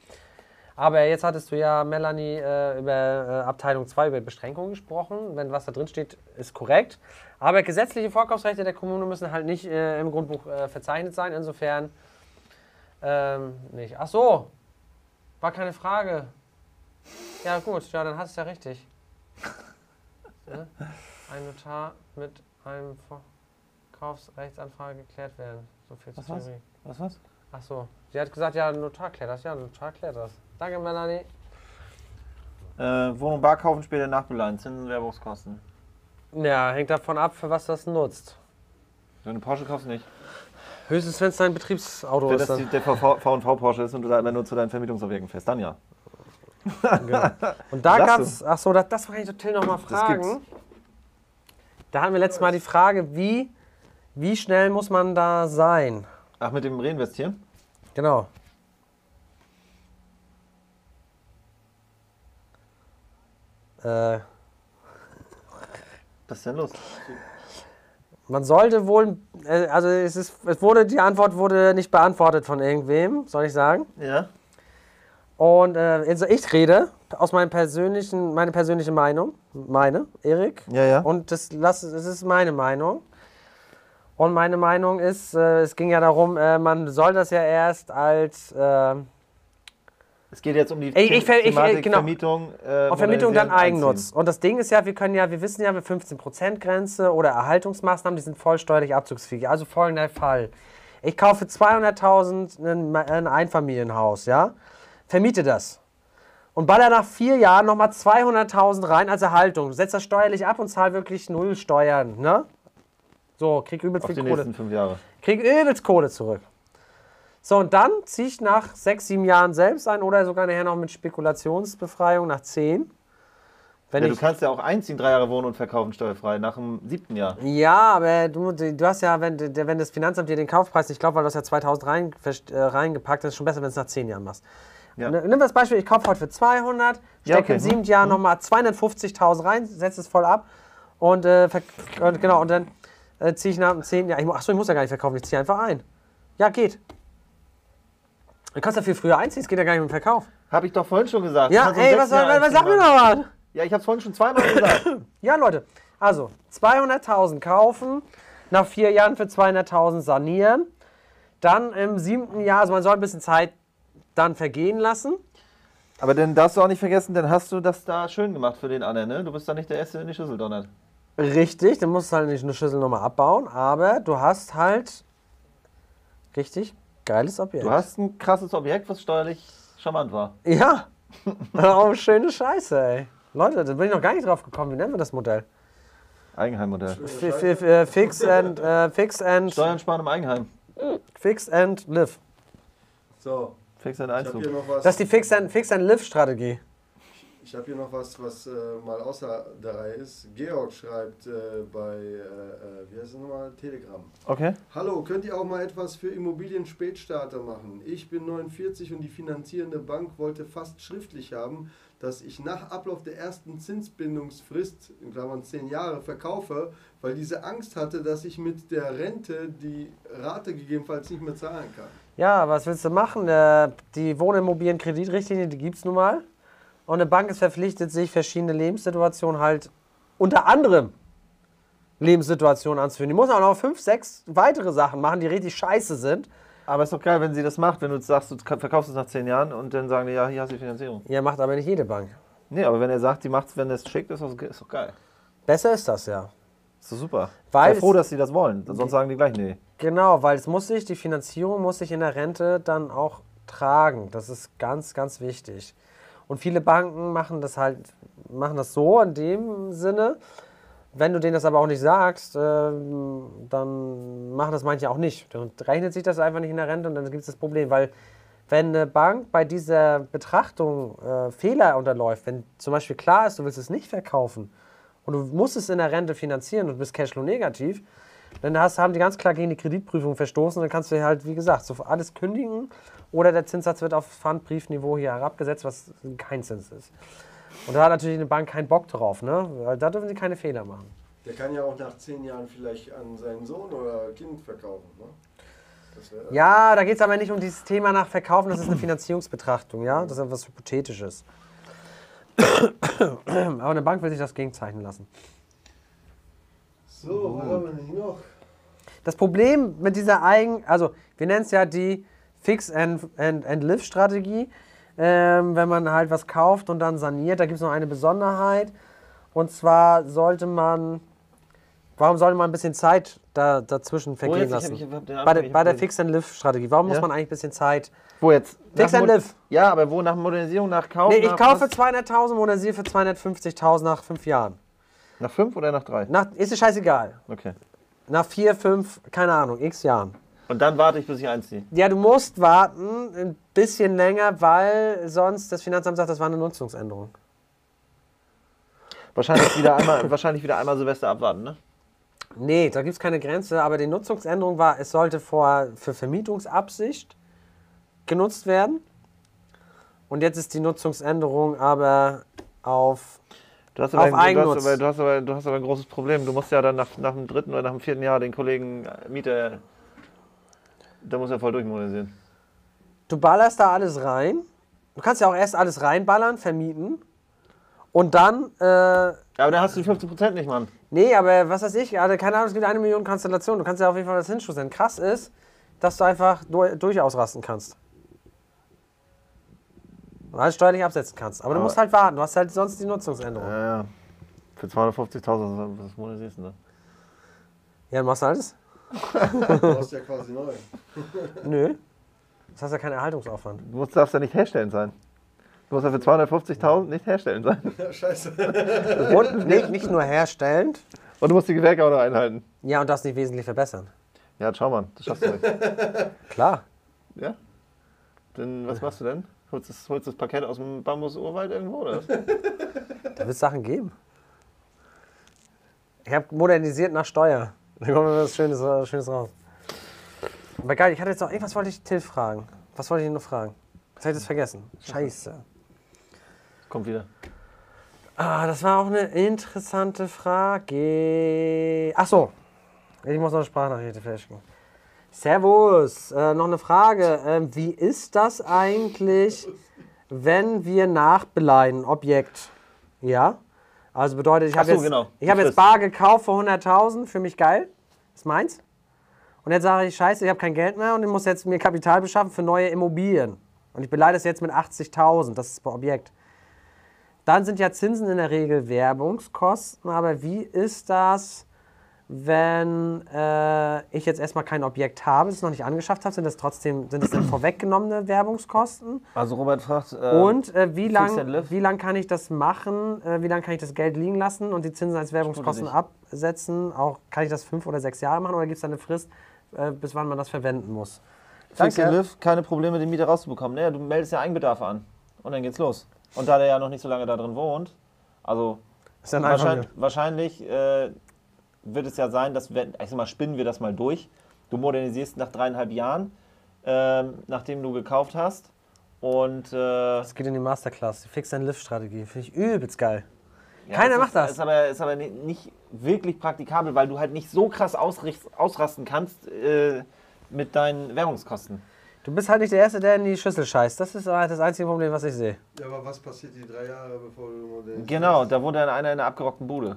Aber jetzt hattest du ja, Melanie, über Abteilung 2, über Beschränkungen gesprochen. Wenn was da drin steht, ist korrekt. Aber gesetzliche Vorkaufsrechte der Kommune müssen halt nicht im Grundbuch verzeichnet sein. Insofern nicht. Ach so, war keine Frage. Ja gut, ja, dann hast du es ja richtig. Ja? Ein Notar mit einem Vorkaufsrechtsanfrage geklärt werden. So viel zur Theorie. Was? Ach so, sie hat gesagt, ja, ein Notar klärt das. Ja, ein Notar klärt das. Danke, Melanie. Wohnung bar kaufen, später nachbeleihen. Zinsen, Werbungskosten. Ja, hängt davon ab, für was das nutzt. So eine Porsche kaufst du nicht. Höchstens, wenn es dein Betriebsauto ist. Wenn das der V&V Porsche ist und du da immer nur zu deinen Vermietungsobjekten fährst, dann ja. Genau. Und da gab es, achso, das kann ich Till nochmal fragen. Da hatten wir letztes Mal die Frage, wie schnell muss man da sein? Ach, mit dem Reinvestieren? Genau. Was ist denn los? Man sollte wohl, also die Antwort wurde nicht beantwortet von irgendwem, soll ich sagen? Ja. Und also ich rede aus meinem persönlichen, meine persönliche Meinung, Erik. Ja, ja. Und das ist meine Meinung. Und meine Meinung ist, es ging ja darum, man soll das ja erst als... es geht jetzt um die Thematik, genau. Vermietung. Und Vermietung dann Eigennutz. Und das Ding ist ja, wir wissen ja, wir 15%-Grenze oder Erhaltungsmaßnahmen, die sind voll steuerlich abzugsfähig. Also folgender Fall. Ich kaufe 200.000 ein Einfamilienhaus, ja, vermiete das. Und baller nach 4 Jahren nochmal 200.000 rein als Erhaltung. Setzt das steuerlich ab und zahl wirklich 0 Steuern, ne? So, krieg übelst viel Kohle. Auf die nächsten 5 Jahre. Krieg übelst Kohle zurück. So, und dann ziehe ich nach 6, 7 Jahren selbst ein oder sogar nachher noch mit Spekulationsbefreiung nach 10. Wenn ja, du kannst ja auch einziehen, 3 Jahre wohnen und verkaufen steuerfrei nach dem 7. Jahr. Ja, aber du hast ja, wenn das Finanzamt dir den Kaufpreis nicht glaubt, weil du hast ja 2.000 reingepackt, dann ist es schon besser, wenn du es nach 10 Jahren machst. Ja. Nimm wir das Beispiel, ich kaufe heute für 200, stecke in 7 Jahren nochmal 250.000 rein, setze es voll ab und, genau, und dann ziehe ich nach dem 10. Jahr, achso, ich muss ja gar nicht verkaufen, ich ziehe einfach ein. Ja, geht. Du kannst ja viel früher einziehen, es geht ja gar nicht mit dem Verkauf. Hab ich doch vorhin schon gesagt. Ja, ey, was sag mir noch was? Ja, ich hab's vorhin schon 2-mal gesagt. Ja, Leute, also 200.000 kaufen, nach 4 Jahren für 200.000 sanieren, dann im 7. Jahr, also man soll ein bisschen Zeit dann vergehen lassen. Aber dann darfst du auch nicht vergessen, dann hast du das da schön gemacht für den anderen, ne? Du bist da nicht der Erste in die Schüssel donnert. Richtig, dann musst du halt nicht eine Schüssel nochmal abbauen, aber du hast halt, richtig, geiles Objekt. Du hast ein krasses Objekt, was steuerlich charmant war. Ja. Oh, schöne Scheiße, ey. Leute, da bin ich noch gar nicht drauf gekommen. Wie nennen wir das Modell? Eigenheimmodell. Fix and... Steuern sparen im Eigenheim. Fix and live. So. Fix and Einzug. Das ist die Fix and Live-Strategie. Ich habe hier noch was, was mal außer der Reihe ist. Georg schreibt bei, wie heißt es nochmal, Telegram. Okay. Hallo, könnt ihr auch mal etwas für Immobilien-Spätstarter machen? Ich bin 49 und die finanzierende Bank wollte fast schriftlich haben, dass ich nach Ablauf der ersten Zinsbindungsfrist, in Klammern 10 Jahre, verkaufe, weil diese Angst hatte, dass ich mit der Rente die Rate gegebenenfalls nicht mehr zahlen kann. Ja, was willst du machen? Die Wohnimmobilienkreditrichtlinie, die gibt es nun mal. Und eine Bank ist verpflichtet, sich verschiedene Lebenssituationen halt, unter anderem Lebenssituationen anzuführen. Die muss auch noch 5, 6 weitere Sachen machen, die richtig scheiße sind. Aber ist doch geil, wenn sie das macht, wenn du sagst, du verkaufst es nach 10 Jahren und dann sagen die, ja, hier hast du die Finanzierung. Ja, macht aber nicht jede Bank. Nee, aber wenn er sagt, die macht es, wenn es schickt, ist doch geil. Besser ist das, ja. Ist doch super. Weil ich bin froh, dass sie das wollen, sonst sagen die gleich, nee. Genau, weil es muss sich, die Finanzierung muss sich in der Rente dann auch tragen. Das ist ganz, ganz wichtig. Und viele Banken machen das halt, machen das so in dem Sinne, wenn du denen das aber auch nicht sagst, dann machen das manche auch nicht. Dann rechnet sich das einfach nicht in der Rente und dann gibt es das Problem, weil wenn eine Bank bei dieser Betrachtung Fehler unterläuft, wenn zum Beispiel klar ist, du willst es nicht verkaufen und du musst es in der Rente finanzieren und bist Cashflow-negativ, dann haben die ganz klar gegen die Kreditprüfung verstoßen und dann kannst du halt, wie gesagt, so alles kündigen oder der Zinssatz wird auf Pfandbriefniveau hier herabgesetzt, was kein Zins ist. Und da hat natürlich eine Bank keinen Bock drauf, ne? Da dürfen sie keine Fehler machen. Der kann ja auch nach 10 Jahren vielleicht an seinen Sohn oder Kind verkaufen, ne? Ja, da geht es aber nicht um dieses Thema nach Verkaufen, das ist eine Finanzierungsbetrachtung, ja? Das ist etwas Hypothetisches. Aber eine Bank will sich das gegenzeichnen lassen. So, was haben wir denn noch? Das Problem mit dieser also wir nennen es ja die Fix-and-Live-Strategie, wenn man halt was kauft und dann saniert, da gibt es noch eine Besonderheit. Und zwar sollte man, warum sollte man ein bisschen Zeit dazwischen vergehen lassen? Bei der Fix-and-Live-Strategie, warum muss man eigentlich ein bisschen Zeit... Wo jetzt? Fix-and-Live. Ja, aber wo? Nach Modernisierung, nach Kauf? Nee, ich kaufe für 200.000, modernisiere für 250.000 nach 5 Jahren. Nach 5 oder nach 3? Ist dir scheißegal. Okay. Nach 4, 5, keine Ahnung, x Jahren. Und dann warte ich, bis ich einziehe? Ja, du musst warten, ein bisschen länger, weil sonst das Finanzamt sagt, das war eine Nutzungsänderung. Wahrscheinlich wieder einmal Silvester abwarten, ne? Nee, da gibt es keine Grenze, aber die Nutzungsänderung war, es sollte für Vermietungsabsicht genutzt werden. Und jetzt ist die Nutzungsänderung aber auf... Du hast aber ein großes Problem. Du musst ja dann nach dem 3. oder nach dem 4. Jahr den Kollegen Mieter, da muss er voll durchmodernisieren. Du ballerst da alles rein. Du kannst ja auch erst alles reinballern, vermieten und dann... Ja, aber dann hast du die 15% nicht, Mann. Nee, aber was weiß ich, also keine Ahnung, es gibt 1 Million Konstellationen. Du kannst ja auf jeden Fall was hinschustern. Krass ist, dass du einfach durchaus rasten kannst. Und alles steuerlich absetzen kannst. Aber du musst halt warten, du hast halt sonst die Nutzungsänderung. Ja, ja. Für 250.000, was modernisierst du denn? Ja, du machst alles. Du hast ja quasi neu. Nö. Das hast ja keinen Erhaltungsaufwand. Du darfst ja nicht herstellen sein. Du musst ja für 250.000 nicht herstellen sein. Ja, scheiße. Und nicht nur herstellend. Und du musst die Gewerke auch noch einhalten. Ja, und das nicht wesentlich verbessern. Ja, schau mal, das schaffst du nicht. Klar. Ja? Denn was machst du denn? Holst du das Parkett aus dem Bambus-Urwald irgendwo, oder? Da wird es Sachen geben. Ich habe modernisiert nach Steuer. Da kommt noch was Schönes raus. Aber geil, ich hatte jetzt noch irgendwas, wollte ich Till fragen. Was wollte ich noch fragen? Jetzt habe ich das vergessen. Scheiße. Kommt wieder. Ah, das war auch eine interessante Frage. Ach so. Ich muss noch eine Sprachnachricht fälschen. Servus, noch eine Frage. Wie ist das eigentlich, wenn wir nachbeleiden? Objekt, ja? Also bedeutet, ich habe jetzt bar gekauft für 100.000, für mich geil, ist meins. Und jetzt sage ich, scheiße, ich habe kein Geld mehr und ich muss jetzt mir Kapital beschaffen für neue Immobilien. Und ich beleide es jetzt mit 80.000, das ist bei Objekt. Dann sind ja Zinsen in der Regel Werbungskosten, aber wie ist das... Wenn ich jetzt erstmal kein Objekt habe, es noch nicht angeschafft habe, sind das denn vorweggenommene Werbungskosten? Also Robert fragt, und wie lang kann ich das machen, wie lange kann ich das Geld liegen lassen und die Zinsen als Werbungskosten absetzen? Auch kann ich das 5 oder 6 Jahre machen oder gibt es da eine Frist, bis wann man das verwenden muss? Fix and Live, keine Probleme, den Mieter rauszubekommen. Naja, du meldest ja Eigenbedarf an und dann geht's los. Und da der ja noch nicht so lange da drin wohnt, also ist dann wahrscheinlich wird es ja sein, dass, spinnen wir das mal durch, du modernisierst nach 3,5 Jahren, nachdem du gekauft hast und... das geht in die Masterclass, die Fix-and-Live-Strategie, finde ich übelst geil. Ja, keiner macht das. Ist aber nicht wirklich praktikabel, weil du halt nicht so krass ausrasten kannst mit deinen Währungskosten. Du bist halt nicht der Erste, der in die Schüssel scheißt. Das ist halt das einzige Problem, was ich sehe. Ja, aber was passiert die 3 Jahre, bevor du modernisierst? Genau, da wohnt dann einer in einer abgerockten Bude.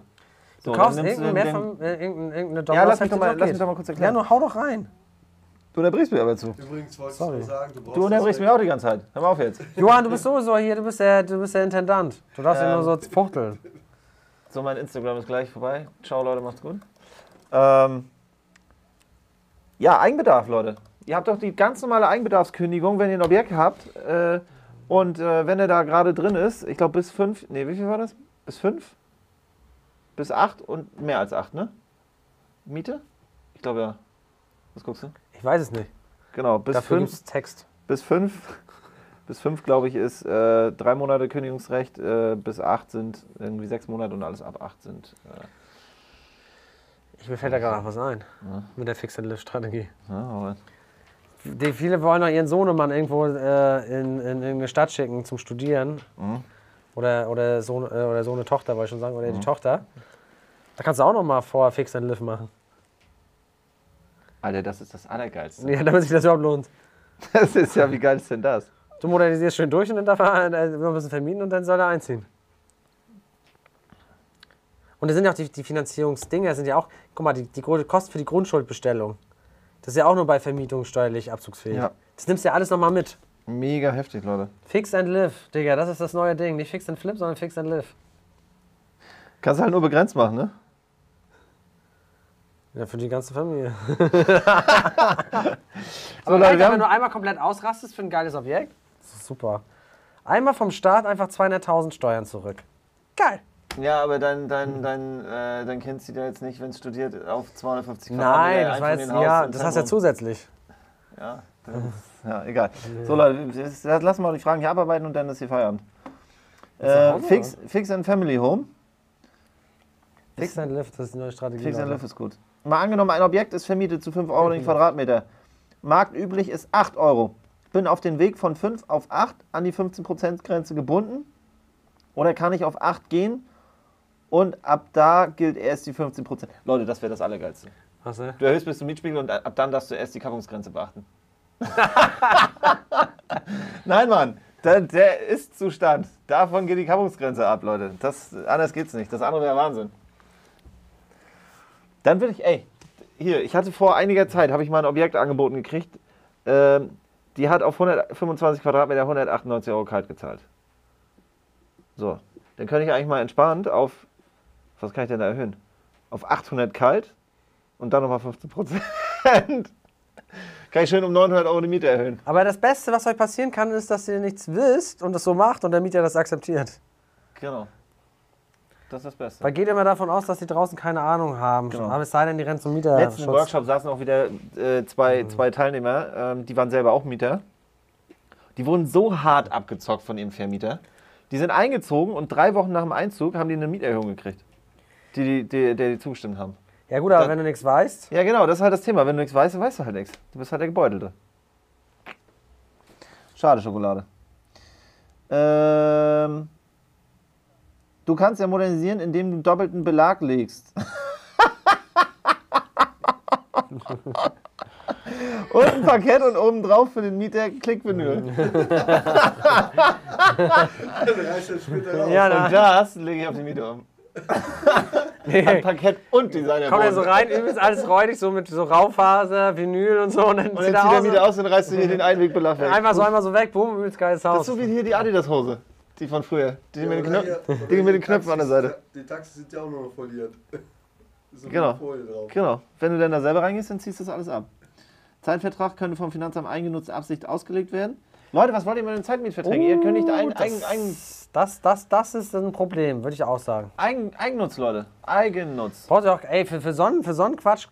So, du kaufst irgendeine Doppel. Ja, lass mich doch mal kurz erklären. Ja, nur hau doch rein. Du unterbrichst mich aber zu. Übrigens wolltest du sagen, du brauchst... Du unterbrichst mich auch die ganze Zeit. Hör mal auf jetzt. Johann, du bist sowieso hier, du bist der Intendant. Du darfst ja nur so fuchteln. So, mein Instagram ist gleich vorbei. Ciao, Leute, macht's gut. Ja, Eigenbedarf, Leute. Ihr habt doch die ganz normale Eigenbedarfskündigung, wenn ihr ein Objekt habt. Und wenn er da gerade drin ist, ich glaube bis 5... Nee, wie viel war das? Bis 5? Bis 8 und mehr als 8, ne? Miete? Ich glaube ja. Was guckst du? Ich weiß es nicht. Genau, bis 5. Text. Bis 5, glaube ich, ist 3 Monate Kündigungsrecht, bis 8 sind irgendwie 6 Monate und alles ab 8 sind. Mir fällt da gerade noch was ein. Ja. Mit der Fix-and-Live-Strategie. Ja, viele wollen doch ihren Sohnemann irgendwo in eine Stadt schicken zum Studieren. Mhm. Oder so eine Tochter, wollte ich schon sagen, oder die Tochter. Da kannst du auch noch mal vor Fix and Live machen. Alter, das ist das Allergeilste. Ja, damit sich das überhaupt lohnt. Das ist ja, wie geil ist denn das? Du modernisierst schön durch und dann darf er noch ein bisschen vermieten und dann soll er einziehen. Und da sind ja auch die Finanzierungsdinge, sind ja auch, guck mal, die Kosten für die Grundschuldbestellung. Das ist ja auch nur bei Vermietung steuerlich abzugsfähig. Ja. Das nimmst du ja alles nochmal mit. Mega heftig, Leute. Fix and live, Digga, das ist das neue Ding. Nicht fix and flip, sondern fix and live. Kannst du halt nur begrenzt machen, ne? Ja, für die ganze Familie. So, Leute, wenn du nur einmal komplett ausrastest für ein geiles Objekt, das ist super. Einmal vom Staat einfach 200.000 Steuern zurück. Geil. Ja, aber dein Kind zieht ja jetzt nicht, wenn es studiert, auf 250 Nein, das war jetzt, ja, das hast du ja zusätzlich. Ja, das ist, ja, egal. So, Leute, lassen wir die Fragen hier abarbeiten und dann ist hier Feierabend. Fix and Family Home. Fix and Live, das ist die neue Strategie. Fix and Live ist gut. Mal angenommen, ein Objekt ist vermietet zu 5 Euro den Quadratmeter. Marktüblich ist 8 Euro. Bin auf den Weg von 5 auf 8 an die 15%-Grenze gebunden. Oder kann ich auf 8 gehen und ab da gilt erst die 15%. Leute, das wäre das Allergeilste. Was, ne? Du erhöhst bis zum Mietspiegel und ab dann darfst du erst die Kappungsgrenze beachten. Nein, Mann. Der Ist-Zustand. Davon geht die Kappungsgrenze ab, Leute. Anders geht's nicht. Das andere wäre Wahnsinn. Dann würde ich, ich hatte vor einiger Zeit, habe ich mal ein Objekt angeboten gekriegt, die hat auf 125 Quadratmeter 198 Euro kalt gezahlt. So, dann könnte ich eigentlich mal entspannt auf, was kann ich denn da erhöhen? Auf 800 kalt und dann nochmal 15%. Kann ich schön um 900 Euro die Miete erhöhen. Aber das Beste, was euch passieren kann, ist, dass ihr nichts wisst und das so macht und der Mieter das akzeptiert. Genau. Das ist das Beste. Man geht immer davon aus, dass die draußen keine Ahnung haben. Genau. Aber es sei denn, die rennen zum Mieterschutz. Letzten Workshop saßen auch wieder zwei Teilnehmer, die waren selber auch Mieter. Die wurden so hart abgezockt von ihrem Vermieter. Die sind eingezogen und 3 Wochen nach dem Einzug haben die eine Mieterhöhung gekriegt, die zugestimmt haben. Ja gut, aber dann, wenn du nichts weißt... Ja genau, das ist halt das Thema. Wenn du nichts weißt, dann weißt du halt nichts. Du bist halt der Gebeutelte. Schade, Schokolade. Du kannst ja modernisieren, indem du doppelten Belag legst. Und ein Parkett und obendrauf für den Mieter Klickvinyl. Ja, und das lege ich auf die Miete um. Ein Parkett und Designerboden. Komm da so rein, übelst alles räudig, so mit so Raufaser, Vinyl und so. Und dann zieht er wieder aus und reißt du hier den Einwegbelag weg. Einmal so weg, boom, übelst geiles Haus. Das ist so wie hier die Adidas-Hose. Die von früher. Die, ja, mit den Knöpfen an der Seite. Die Taxis sind ja auch nur noch foliert. Genau. Drauf. Genau. Wenn du dann da selber reingehst, dann ziehst du das alles ab. Zeitvertrag könnte vom Finanzamt eingenutzte Absicht ausgelegt werden. Leute, was wollt ihr mit den Zeitmietverträgen? Ihr könnt nicht das ist ein Problem, würde ich auch sagen. Eigennutz, Leute. Eigennutz. Braucht ihr auch, für so einen Quatsch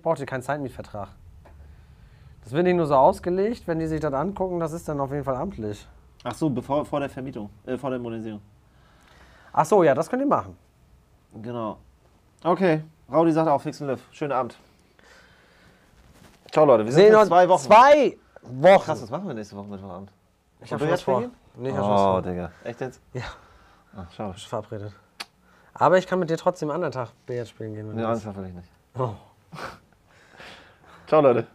braucht ihr keinen Zeitmietvertrag. Das wird nicht nur so ausgelegt, wenn die sich das angucken, das ist dann auf jeden Fall amtlich. Ach so, vor der Vermietung, vor der Modernisierung. Ach so, ja, das könnt ihr machen. Genau. Okay, Raudi sagt auch fix and live. Schönen Abend. Ciao, Leute. Wir sehen uns in 2 Wochen. 2 Wochen! Krass, was machen wir nächste Woche Mittwochabend? Ich hab schon was vor. Nee, ich hab schon was vor. Oh, Digga. Echt jetzt? Ja. Ach, schau. Ich bin verabredet. Aber ich kann mit dir trotzdem einen anderen Tag Billard spielen gehen. Nee, Tag will ich nicht. Oh. Ciao, Leute.